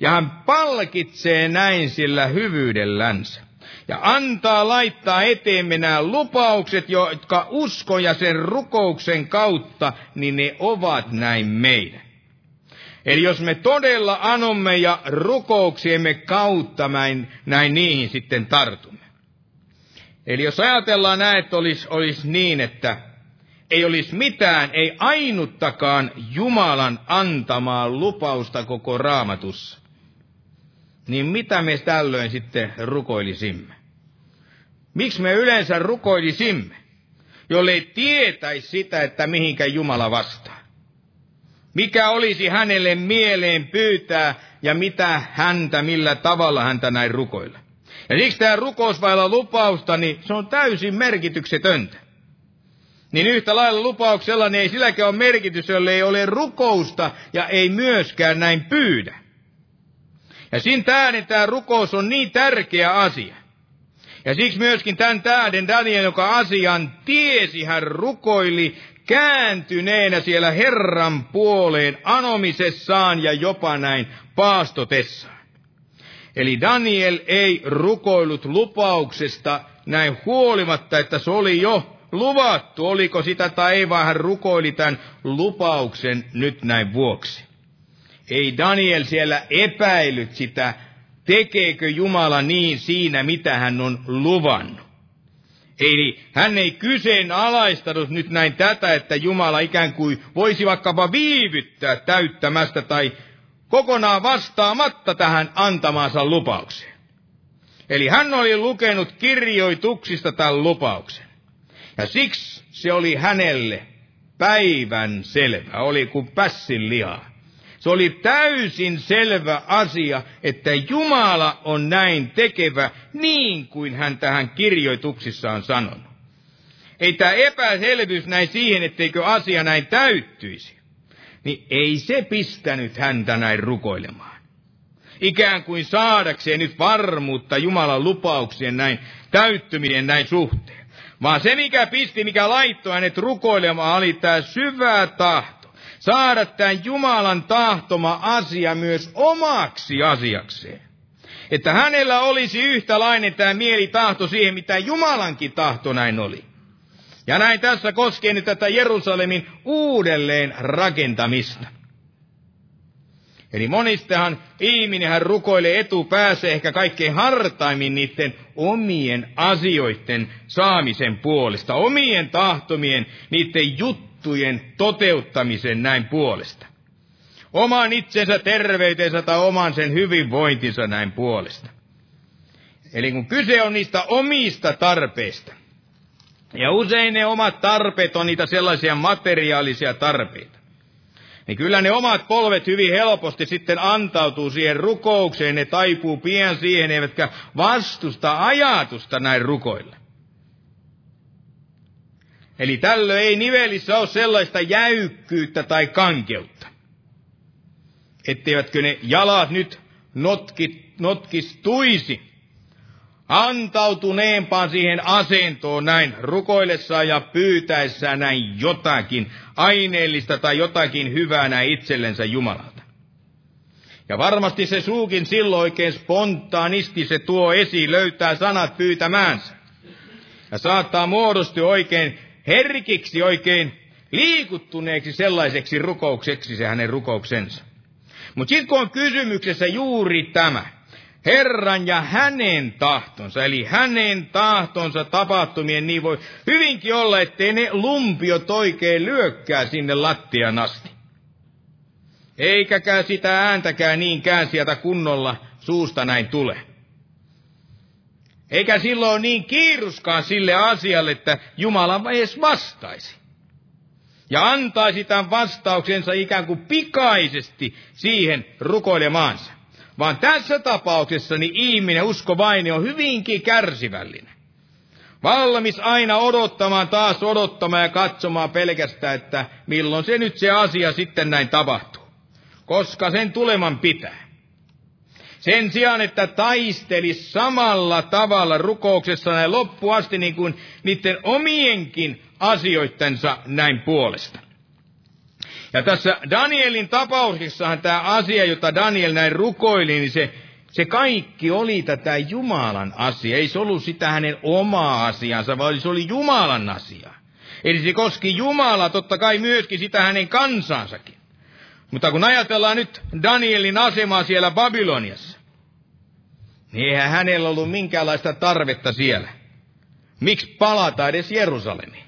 Ja hän palkitsee näin sillä hyvyydellänsä. Ja antaa laittaa eteemme nämä lupaukset, jotka uskon ja sen rukouksen kautta, niin ne ovat näin meidän. Eli jos me todella anomme ja rukouksiemme kautta näin niihin sitten tartumme. Eli jos ajatellaan näin, että olisi niin, että ei olisi mitään, ei ainuttakaan Jumalan antamaa lupausta koko Raamatussa, niin mitä me tällöin sitten rukoilisimme? Miksi me yleensä rukoilisimme, jollei tietäisi sitä, että mihinkä Jumala vastaa? Mikä olisi hänelle mieleen pyytää ja mitä häntä, millä tavalla häntä näin rukoilla? Ja siksi tämä rukous vailla lupausta, niin se on täysin merkityksetöntä. Niin yhtä lailla lupauksella niin ei silläkään ole merkitys, jolle ei ole rukousta ja ei myöskään näin pyydä. Ja sin tähden tämä rukous on niin tärkeä asia. Ja siksi myöskin tämän tähden Daniel, joka asian tiesi, hän rukoili kääntyneenä siellä Herran puoleen anomisessaan ja jopa näin paastotessaan. Eli Daniel ei rukoillut lupauksesta näin huolimatta, että se oli jo luvattu, oliko sitä tai ei, vaan hän rukoili tämän lupauksen nyt näin vuoksi. Ei Daniel siellä epäillyt sitä, tekeekö Jumala niin siinä, mitä hän on luvannut. Eli hän ei kyseenalaistanut nyt näin tätä, että Jumala ikään kuin voisi vaikkapa viivyttää täyttämästä tai kokonaan vastaamatta tähän antamaansa lupaukseen. Eli hän oli lukenut kirjoituksista tämän lupauksen. Ja siksi se oli hänelle päivän selvä, oli kuin pässin lihaa. Se oli täysin selvä asia, että Jumala on näin tekevä, niin kuin hän tähän kirjoituksissaan sanonut. Ei tämä epäselvyys näin siihen, etteikö asia näin täyttyisi, niin ei se pistänyt häntä näin rukoilemaan. Ikään kuin saadakseen nyt varmuutta Jumalan lupauksien näin täyttyminen näin suhteen. Vaan se, mikä laittoi hänet rukoilemaan, oli tämä syvä tahto. Saada tämän Jumalan tahtoma asia myös omaksi asiakseen. Että hänellä olisi yhtälainen tämä mielitahto siihen, mitä Jumalankin tahto näin oli. Ja näin tässä koskee nyt tätä Jerusalemin uudelleen rakentamista. Eli monistahan ihminenhän rukoilee etupäässä ehkä kaikkein hartaimmin niiden omien asioiden saamisen puolesta, omien tahtomien, niiden juttujen toteuttamisen näin puolesta. Oman itsensä terveytensä tai oman sen hyvinvointinsa näin puolesta. Eli kun kyse on niistä omista tarpeista, ja usein ne omat tarpeet on niitä sellaisia materiaalisia tarpeita, niin kyllä ne omat polvet hyvin helposti sitten antautuu siihen rukoukseen, ne taipuu pian siihen, eivätkä vastusta ajatusta näin rukoilla. Eli tällöin ei nivelissä ole sellaista jäykkyyttä tai kankeutta, etteivätkö ne jalat nyt notkistuisi antautuneempaan siihen asentoon näin rukoillessaan ja pyytäessään näin jotakin aineellista tai jotakin hyvää näin itsellensä Jumalalta. Ja varmasti se suukin silloin oikein spontaanisti se tuo esiin, löytää sanat pyytämäänsä ja saattaa muodostua oikein herkiksi, oikein liikuttuneeksi sellaiseksi rukoukseksi se hänen rukouksensa. Mutta sitten kun on kysymyksessä juuri tämä, Herran ja hänen tahtonsa, eli hänen tahtonsa tapahtumien, niin voi hyvinkin olla, ettei ne lumpiot oikein lyökkää sinne lattian asti. Eikäkään sitä ääntäkään niinkään sieltä kunnolla suusta näin tule. Eikä silloin niin kiiruskaan sille asialle, että Jumala edes vastaisi. Ja antaisi tämän vastauksensa ikään kuin pikaisesti siihen rukoilemaansa. Vaan tässä tapauksessa niin ihminen, uskovainen, on hyvinkin kärsivällinen. Valmis aina odottamaan ja katsomaan pelkästään, että milloin se nyt se asia sitten näin tapahtuu. Koska sen tuleman pitää. Sen sijaan, että taistelisi samalla tavalla rukouksessa näin loppuasti niin kuin niiden omienkin asioittensa näin puolesta. Ja tässä Danielin tapauksessahan tämä asia, jota Daniel näin rukoili, niin se kaikki oli tätä Jumalan asiaa. Ei se ollut sitä hänen omaa asiansa, vaan se oli Jumalan asia. Eli se koski Jumalaa, totta kai myöskin sitä hänen kansansakin. Mutta kun ajatellaan nyt Danielin asemaa siellä Babyloniassa, niin eihän hänellä ollut minkäänlaista tarvetta siellä. Miksi palata edes Jerusalemiin?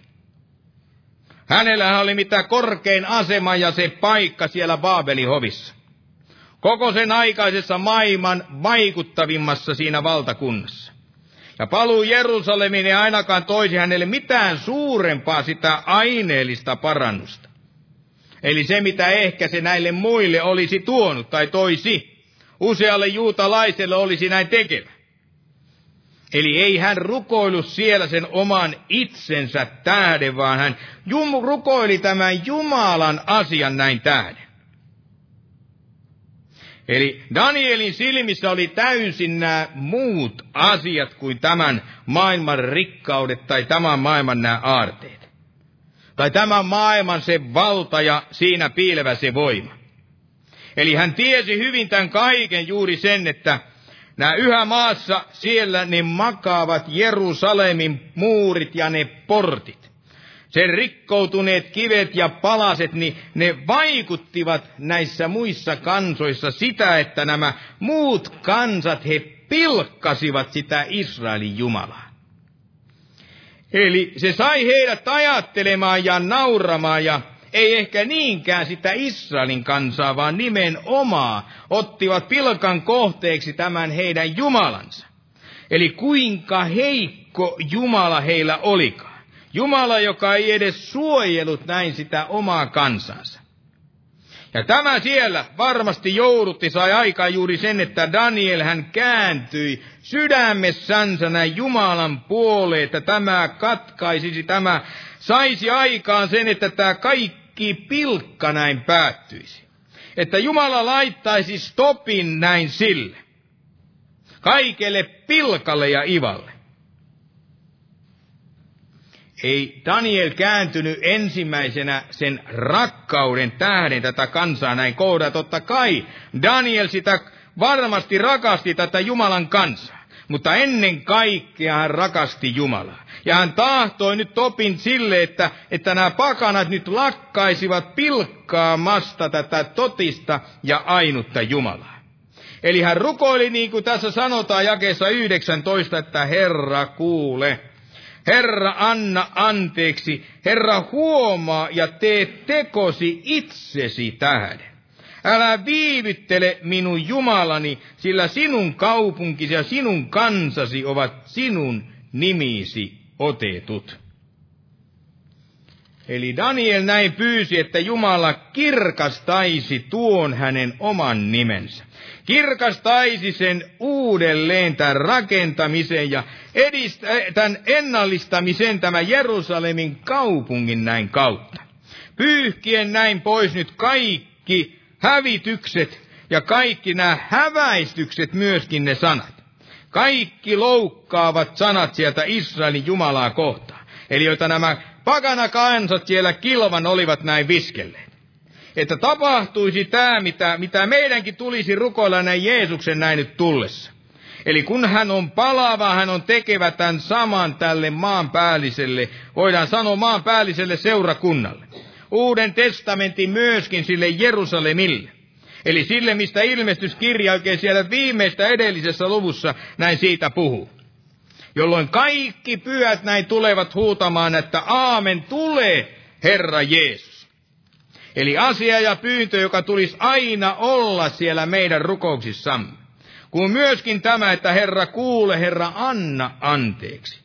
Hänellähän oli mitä korkein asema ja se paikka siellä Baabelin hovissa. Koko sen aikaisessa maailman vaikuttavimmassa siinä valtakunnassa. Ja paluu Jerusalemiin ei ainakaan toisi hänelle mitään suurempaa sitä aineellista parannusta. Eli se, mitä ehkä se näille muille olisi tuonut tai toisi, usealle juutalaiselle olisi näin tekevä. Eli ei hän rukoillut siellä sen oman itsensä tähden, vaan hän rukoili tämän Jumalan asian näin tähden. Eli Danielin silmissä oli täysin nämä muut asiat kuin tämän maailman rikkaudet tai tämän maailman nämä aarteet. Tai tämän maailman se valta ja siinä piilevä se voima. Eli hän tiesi hyvin tämän kaiken juuri sen, että nämä yhä maassa siellä ne makaavat Jerusalemin muurit ja ne portit. Sen rikkoutuneet kivet ja palaset, niin ne vaikuttivat näissä muissa kansoissa sitä, että nämä muut kansat, he pilkkasivat sitä Israelin Jumalaa. Eli se sai heidät ajattelemaan ja nauramaan ja ei ehkä niinkään sitä Israelin kansaa, vaan nimenomaan ottivat pilkan kohteeksi tämän heidän Jumalansa. Eli kuinka heikko Jumala heillä olikaan. Jumala, joka ei edes suojellut näin sitä omaa kansansa. Ja tämä siellä varmasti sai aikaan juuri sen, että Daniel hän kääntyi sydämessänsä näin Jumalan puoleen, että tämä katkaisisi, tämä saisi aikaan sen, että tämä kaikki pilkka näin päättyisi. Että Jumala laittaisi stopin näin sille, kaikelle pilkalle ja ivalle. Ei Daniel kääntynyt ensimmäisenä sen rakkauden tähden tätä kansaa näin kohdaa. Totta kai Daniel sitä varmasti rakasti tätä Jumalan kansaa, mutta ennen kaikkea hän rakasti Jumalaa. Ja hän tahtoi nyt topin sille, että nämä pakanat nyt lakkaisivat pilkkaamasta tätä totista ja ainutta Jumalaa. Eli hän rukoili niin kuin tässä sanotaan jakeessa 19, että Herra kuule. Herra, anna anteeksi, Herra, huomaa ja tee tekosi itsesi tähden. Älä viivyttele minun Jumalani, sillä sinun kaupunkisi ja sinun kansasi ovat sinun nimisi otetut. Eli Daniel näin pyysi, että Jumala kirkastaisi tuon hänen oman nimensä. Kirkastaisi sen uudelleen tämän rakentamisen ja tämän ennallistamisen tämän Jerusalemin kaupungin näin kautta. Pyyhkien näin pois nyt kaikki hävitykset ja kaikki nämä häväistykset myöskin ne sanat. Kaikki loukkaavat sanat sieltä Israelin Jumalaa kohtaan. Eli joita nämä pakanakansat siellä kilvan olivat näin viskelleet. Että tapahtuisi tämä, mitä meidänkin tulisi rukoilla näin Jeesuksen näin nyt tullessa. Eli kun hän on palaava, hän on tekevä tämän saman tälle maanpäälliselle, voidaan sanoa maanpäälliselle seurakunnalle. Uuden testamentin myöskin sille Jerusalemille. Eli sille, mistä ilmestyskirja oikein siellä viimeistä edellisessä luvussa näin siitä puhuu. Jolloin kaikki pyhät näin tulevat huutamaan, että aamen tulee, Herra Jeesus. Eli asia ja pyyntö, joka tulisi aina olla siellä meidän rukouksissamme. Kun myöskin tämä, että Herra kuule, Herra anna anteeksi.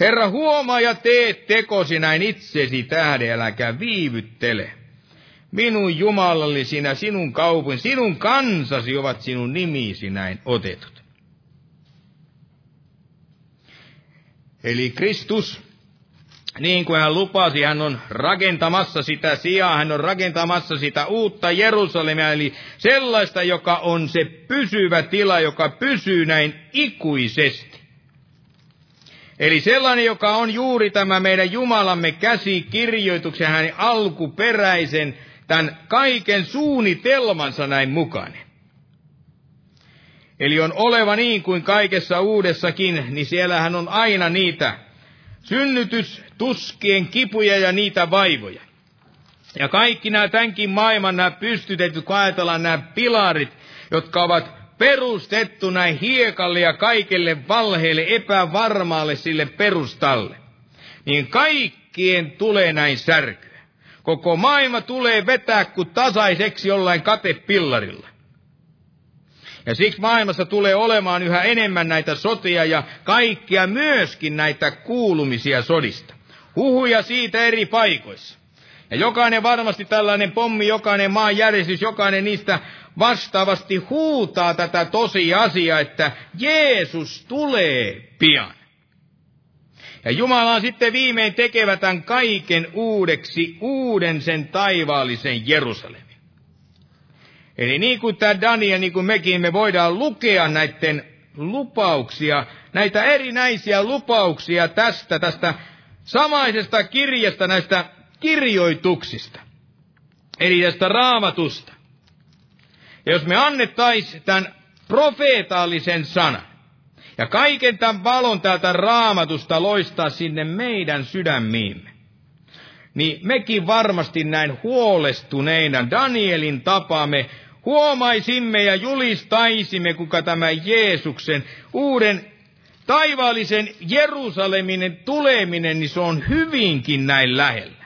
Herra huomaa ja tee tekosi näin itsesi tähden, äläkä viivyttele. Minun Jumalallesi sinä, sinun kaupungin, sinun kansasi ovat sinun nimisi näin otetut. Eli Kristus niin kuin hän lupasi, hän on rakentamassa sitä sijaa, hän on rakentamassa sitä uutta Jerusalemia, eli sellaista, joka on se pysyvä tila, joka pysyy näin ikuisesti. Eli sellainen, joka on juuri tämä meidän Jumalamme käsikirjoituksen, hänen alkuperäisen, tämän kaiken suunnitelmansa näin mukainen. Eli on oleva niin kuin kaikessa uudessakin, niin siellähän on aina niitä synnytystuskien kipuja ja niitä vaivoja. Ja kaikki nämä tämänkin maailman nämä pystytetyt, kun ajatellaan nämä pilarit, jotka ovat perustettu näin hiekalle ja kaikelle valheelle, epävarmaalle sille perustalle, niin kaikkien tulee näin särkyä. Koko maailma tulee vetää kuin tasaiseksi jollain katepillarilla. Ja siksi maailmassa tulee olemaan yhä enemmän näitä sotia ja kaikkia myöskin näitä kuulumisia sodista. Huhuja siitä eri paikoissa. Ja jokainen varmasti tällainen pommi, jokainen maanjärjestys, jokainen niistä vastaavasti huutaa tätä tosiasiaa, että Jeesus tulee pian. Ja Jumala on sitten viimein tekevä tämän kaiken uudeksi, uuden sen taivaallisen Jerusalemin. Eli niin kuin tämä Daniel, niin kuin mekin, me voidaan lukea näiden lupauksia, näitä erinäisiä lupauksia tästä samaisesta kirjasta, näistä kirjoituksista, eli tästä Raamatusta. Ja jos me annettaisiin tämän profeetallisen sanan ja kaiken tämän valon täältä Raamatusta loistaa sinne meidän sydämiimme, niin mekin varmasti näin huolestuneina Danielin tapaamme huomaisimme ja julistaisimme, kuka tämä Jeesuksen uuden taivaallisen Jerusalemin tuleminen, niin se on hyvinkin näin lähellä.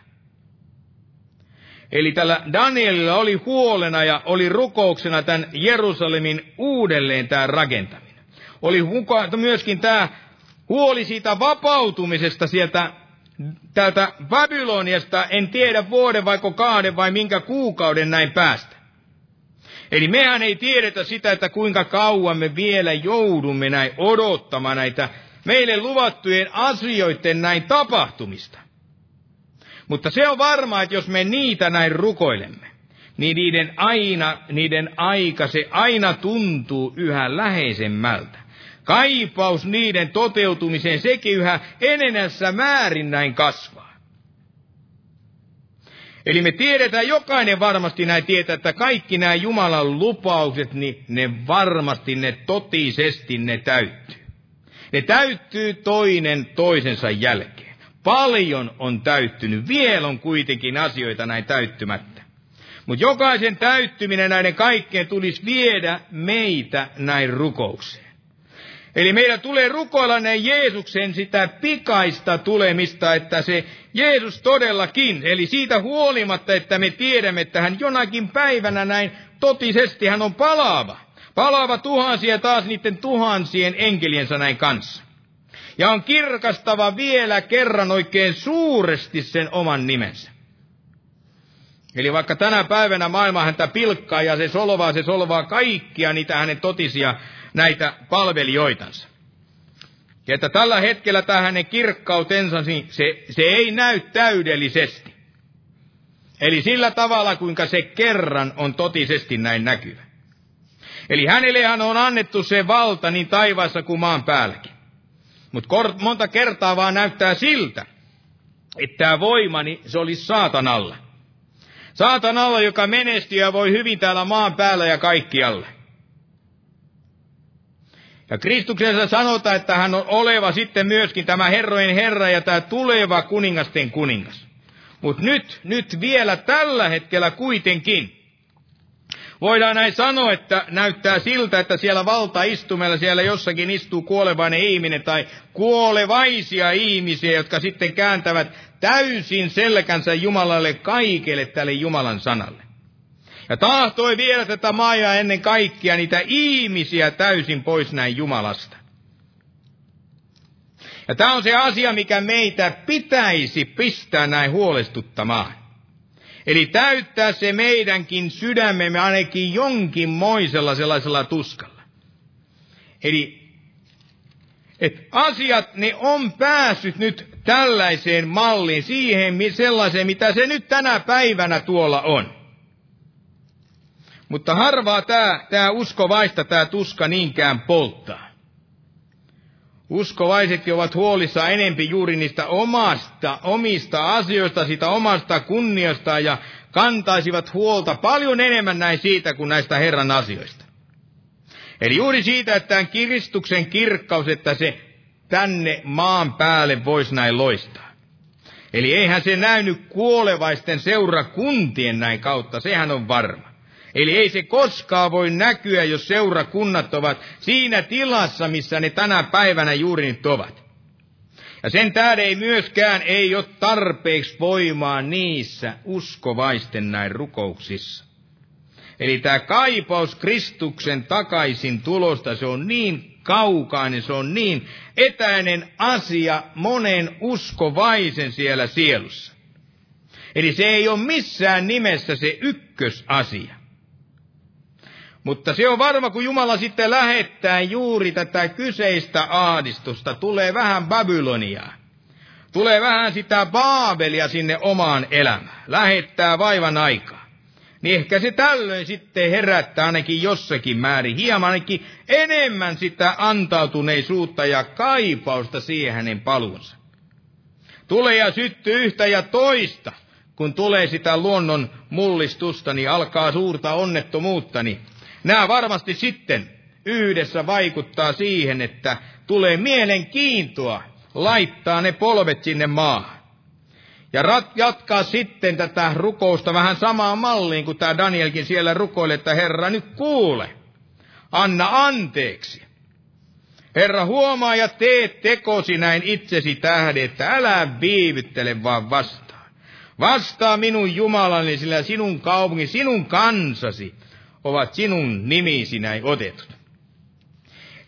Eli tällä Danielilla oli huolena ja oli rukouksena tämän Jerusalemin uudelleen tämä rakentaminen. Oli myöskin tämä huoli siitä vapautumisesta sieltä täältä Babyloniasta, en tiedä vuoden vaiko kahden vai minkä kuukauden näin päästä. Eli mehän ei tiedetä sitä, että kuinka kauan me vielä joudumme näin odottamaan näitä meille luvattujen asioiden näin tapahtumista. Mutta se on varmaa, että jos me niitä näin rukoilemme, niin niiden aika, se aina tuntuu yhä läheisemmältä. Kaipaus niiden toteutumiseen, sekin yhä enenässä määrin näin kasvaa. Eli me tiedetään, jokainen varmasti näin tietää, että kaikki nämä Jumalan lupaukset, niin ne varmasti, ne totisesti, ne täyttyy. Ne täyttyy toinen toisensa jälkeen. Paljon on täyttynyt, vielä on kuitenkin asioita näin täyttymättä. Mutta jokaisen täyttyminen näiden kaikkeen tulisi viedä meitä näin rukoukseen. Eli meidän tulee rukoilla näin Jeesuksen sitä pikaista tulemista, että se Jeesus todellakin, eli siitä huolimatta, että me tiedämme, että hän jonakin päivänä näin totisesti hän on palaava tuhansia taas niiden tuhansien enkeliensä näin kanssa. Ja on kirkastava vielä kerran oikein suuresti sen oman nimensä. Eli vaikka tänä päivänä maailma häntä pilkkaa ja se solvaa kaikkia niitä hänen totisia näitä palvelijoitansa. Ja että tällä hetkellä tämä hänen kirkkautensa, niin se ei näy täydellisesti. Eli sillä tavalla, kuinka se kerran on totisesti näin näkyvä. Eli hänellehän on annettu se valta niin taivaassa kuin maan päälläkin. Mutta monta kertaa vaan näyttää siltä, että tämä voima, niin se olisi saatanalla. Saatanalla, joka menestyy ja voi hyvin täällä maan päällä ja kaikkialla. Ja Kristuksessa sanotaan, että hän on oleva sitten myöskin tämä herrojen herra ja tämä tuleva kuningasten kuningas. Mutta nyt vielä tällä hetkellä kuitenkin voidaan näin sanoa, että näyttää siltä, että siellä valtaistumella siellä jossakin istuu kuolevainen ihminen tai kuolevaisia ihmisiä, jotka sitten kääntävät täysin selkänsä Jumalalle kaikelle tälle Jumalan sanalle. Ja tahtoi viedä tätä maajaa ennen kaikkea niitä ihmisiä täysin pois näin Jumalasta. Ja tämä on se asia, mikä meitä pitäisi pistää näin huolestuttamaan. Eli täyttää se meidänkin sydämemme ainakin jonkinmoisella sellaisella tuskalla. Eli asiat, ne on päässyt nyt tällaiseen malliin, siihen sellaiseen, mitä se nyt tänä päivänä tuolla on. Mutta harvaa tämä uskovaista tämä tuska niinkään polttaa. Uskovaisetkin ovat huolissaan enempi juuri niistä omista asioista, sitä omasta kunniostaan ja kantaisivat huolta paljon enemmän näin siitä kuin näistä Herran asioista. Eli juuri siitä, että tämän Kristuksen kirkkaus, että se tänne maan päälle voisi näin loistaa. Eli eihän se näynyt kuolevaisten seurakuntien näin kautta, sehän on varma. Eli ei se koskaan voi näkyä, jos seurakunnat ovat siinä tilassa, missä ne tänä päivänä juuri nyt ovat. Ja sen tähden ei myöskään ole tarpeeksi voimaa niissä uskovaisten näin rukouksissa. Eli tämä kaipaus Kristuksen takaisin tulosta, se on niin kaukainen, se on niin etäinen asia monen uskovaisen siellä sielussa. Eli se ei ole missään nimessä se ykkösasia. Mutta se on varma, kun Jumala sitten lähettää juuri tätä kyseistä ahdistusta, tulee vähän Babyloniaa, tulee vähän sitä Baabelia sinne omaan elämään, lähettää vaivan aikaa. Niin ehkä se tällöin sitten herättää ainakin jossakin määrin, hieman ainakin enemmän sitä antautuneisuutta ja kaipausta siihen hänen paluunsa. Tulee ja syttyy yhtä ja toista, kun tulee sitä luonnon mullistusta, niin alkaa suurta onnettomuutta, niin nämä varmasti sitten yhdessä vaikuttaa siihen, että tulee mielenkiintoa laittaa ne polvet sinne maahan. Ja jatkaa sitten tätä rukousta vähän samaan malliin, kuin tämä Danielkin siellä rukoilee, että Herra nyt kuule, anna anteeksi. Herra huomaa ja tee tekosi näin itsesi tähden, että älä viivyttele vaan vastaan. Vastaa minun Jumalani, sillä sinun kaupunki, sinun kansasi ovat sinun nimisi näin otetut.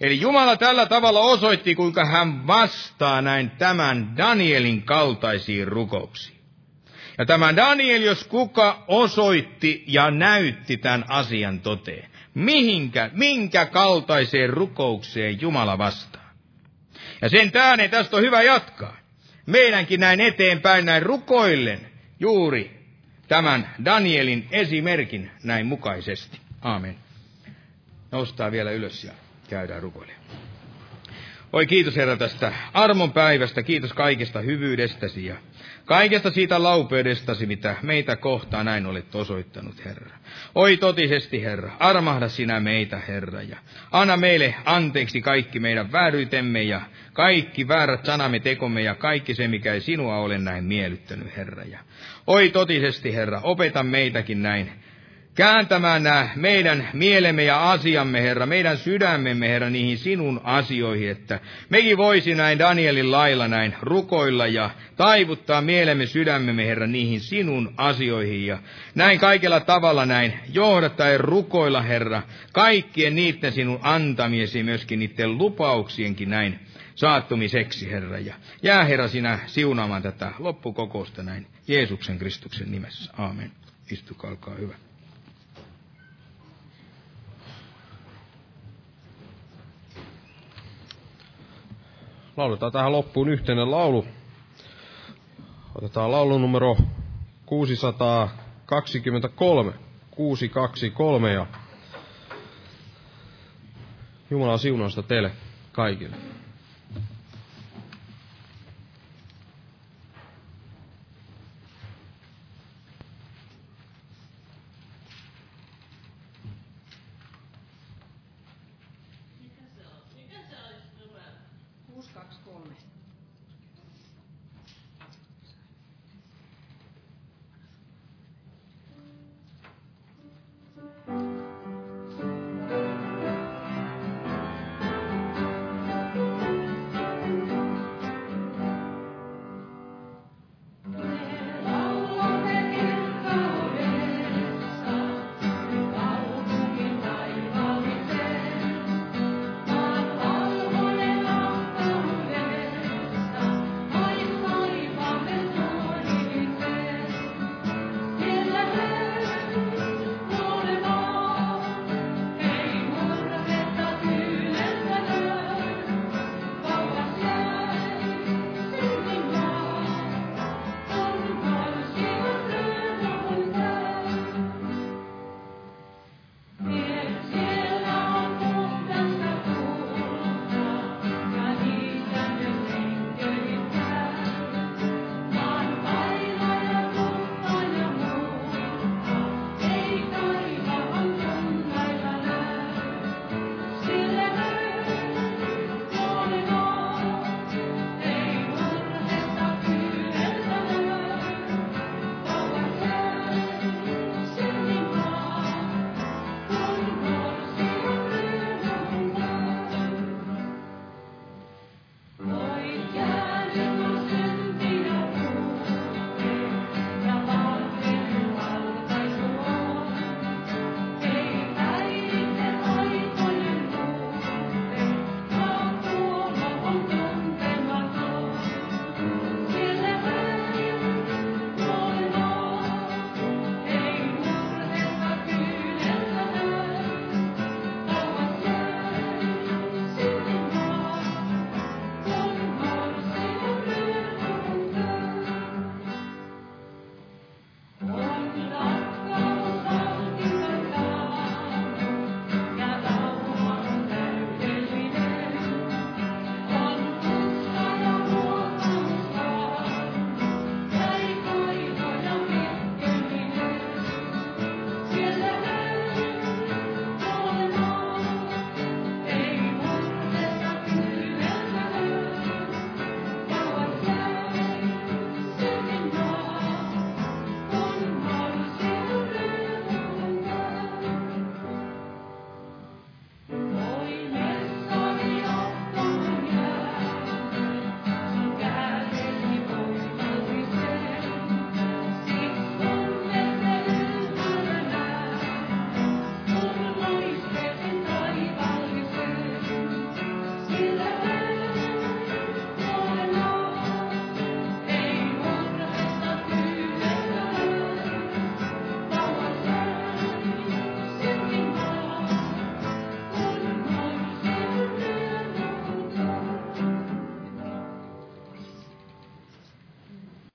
Eli Jumala tällä tavalla osoitti, kuinka hän vastaa näin tämän Danielin kaltaisiin rukouksiin. Ja tämä Daniel, jos kuka, osoitti ja näytti tämän asian toteen. Minkä kaltaiseen rukoukseen Jumala vastaa. Ja sen tähden tästä on hyvä jatkaa. Meidänkin näin eteenpäin näin rukoillen juuri tämän Danielin esimerkin näin mukaisesti. Aamen. Noustaan vielä ylös ja käydään rukoilemaan. Oi kiitos Herra tästä armon päivästä, kiitos kaikesta hyvyydestäsi ja kaikesta siitä laupeudestasi, mitä meitä kohtaan näin olet osoittanut, Herra. Oi totisesti, Herra, armahda sinä meitä, Herra, ja anna meille anteeksi kaikki meidän vääryytemme ja kaikki väärät sanamme, tekomme ja kaikki se, mikä ei sinua ole näin miellyttänyt, Herra. Ja oi totisesti, Herra, opeta meitäkin näin kääntämään nämä meidän mielemme ja asiamme, Herra, meidän sydämemme, Herra, niihin sinun asioihin, että mekin voisi näin Danielin lailla näin rukoilla ja taivuttaa mielemme, sydämemme, Herra, niihin sinun asioihin. Ja näin kaikella tavalla näin johdattaa ja rukoilla, Herra, kaikkien niiden sinun antamiesi, myöskin niiden lupauksienkin näin saattumiseksi, Herra. Ja jää, Herra, sinä siunaamaan tätä loppukokousta näin Jeesuksen Kristuksen nimessä. Aamen. Istukaa, olkaa hyvä. Lauletaan tähän loppuun yhteinen laulu. Otetaan laulu numero 623. 623 ja Jumalan siunausta teille kaikille.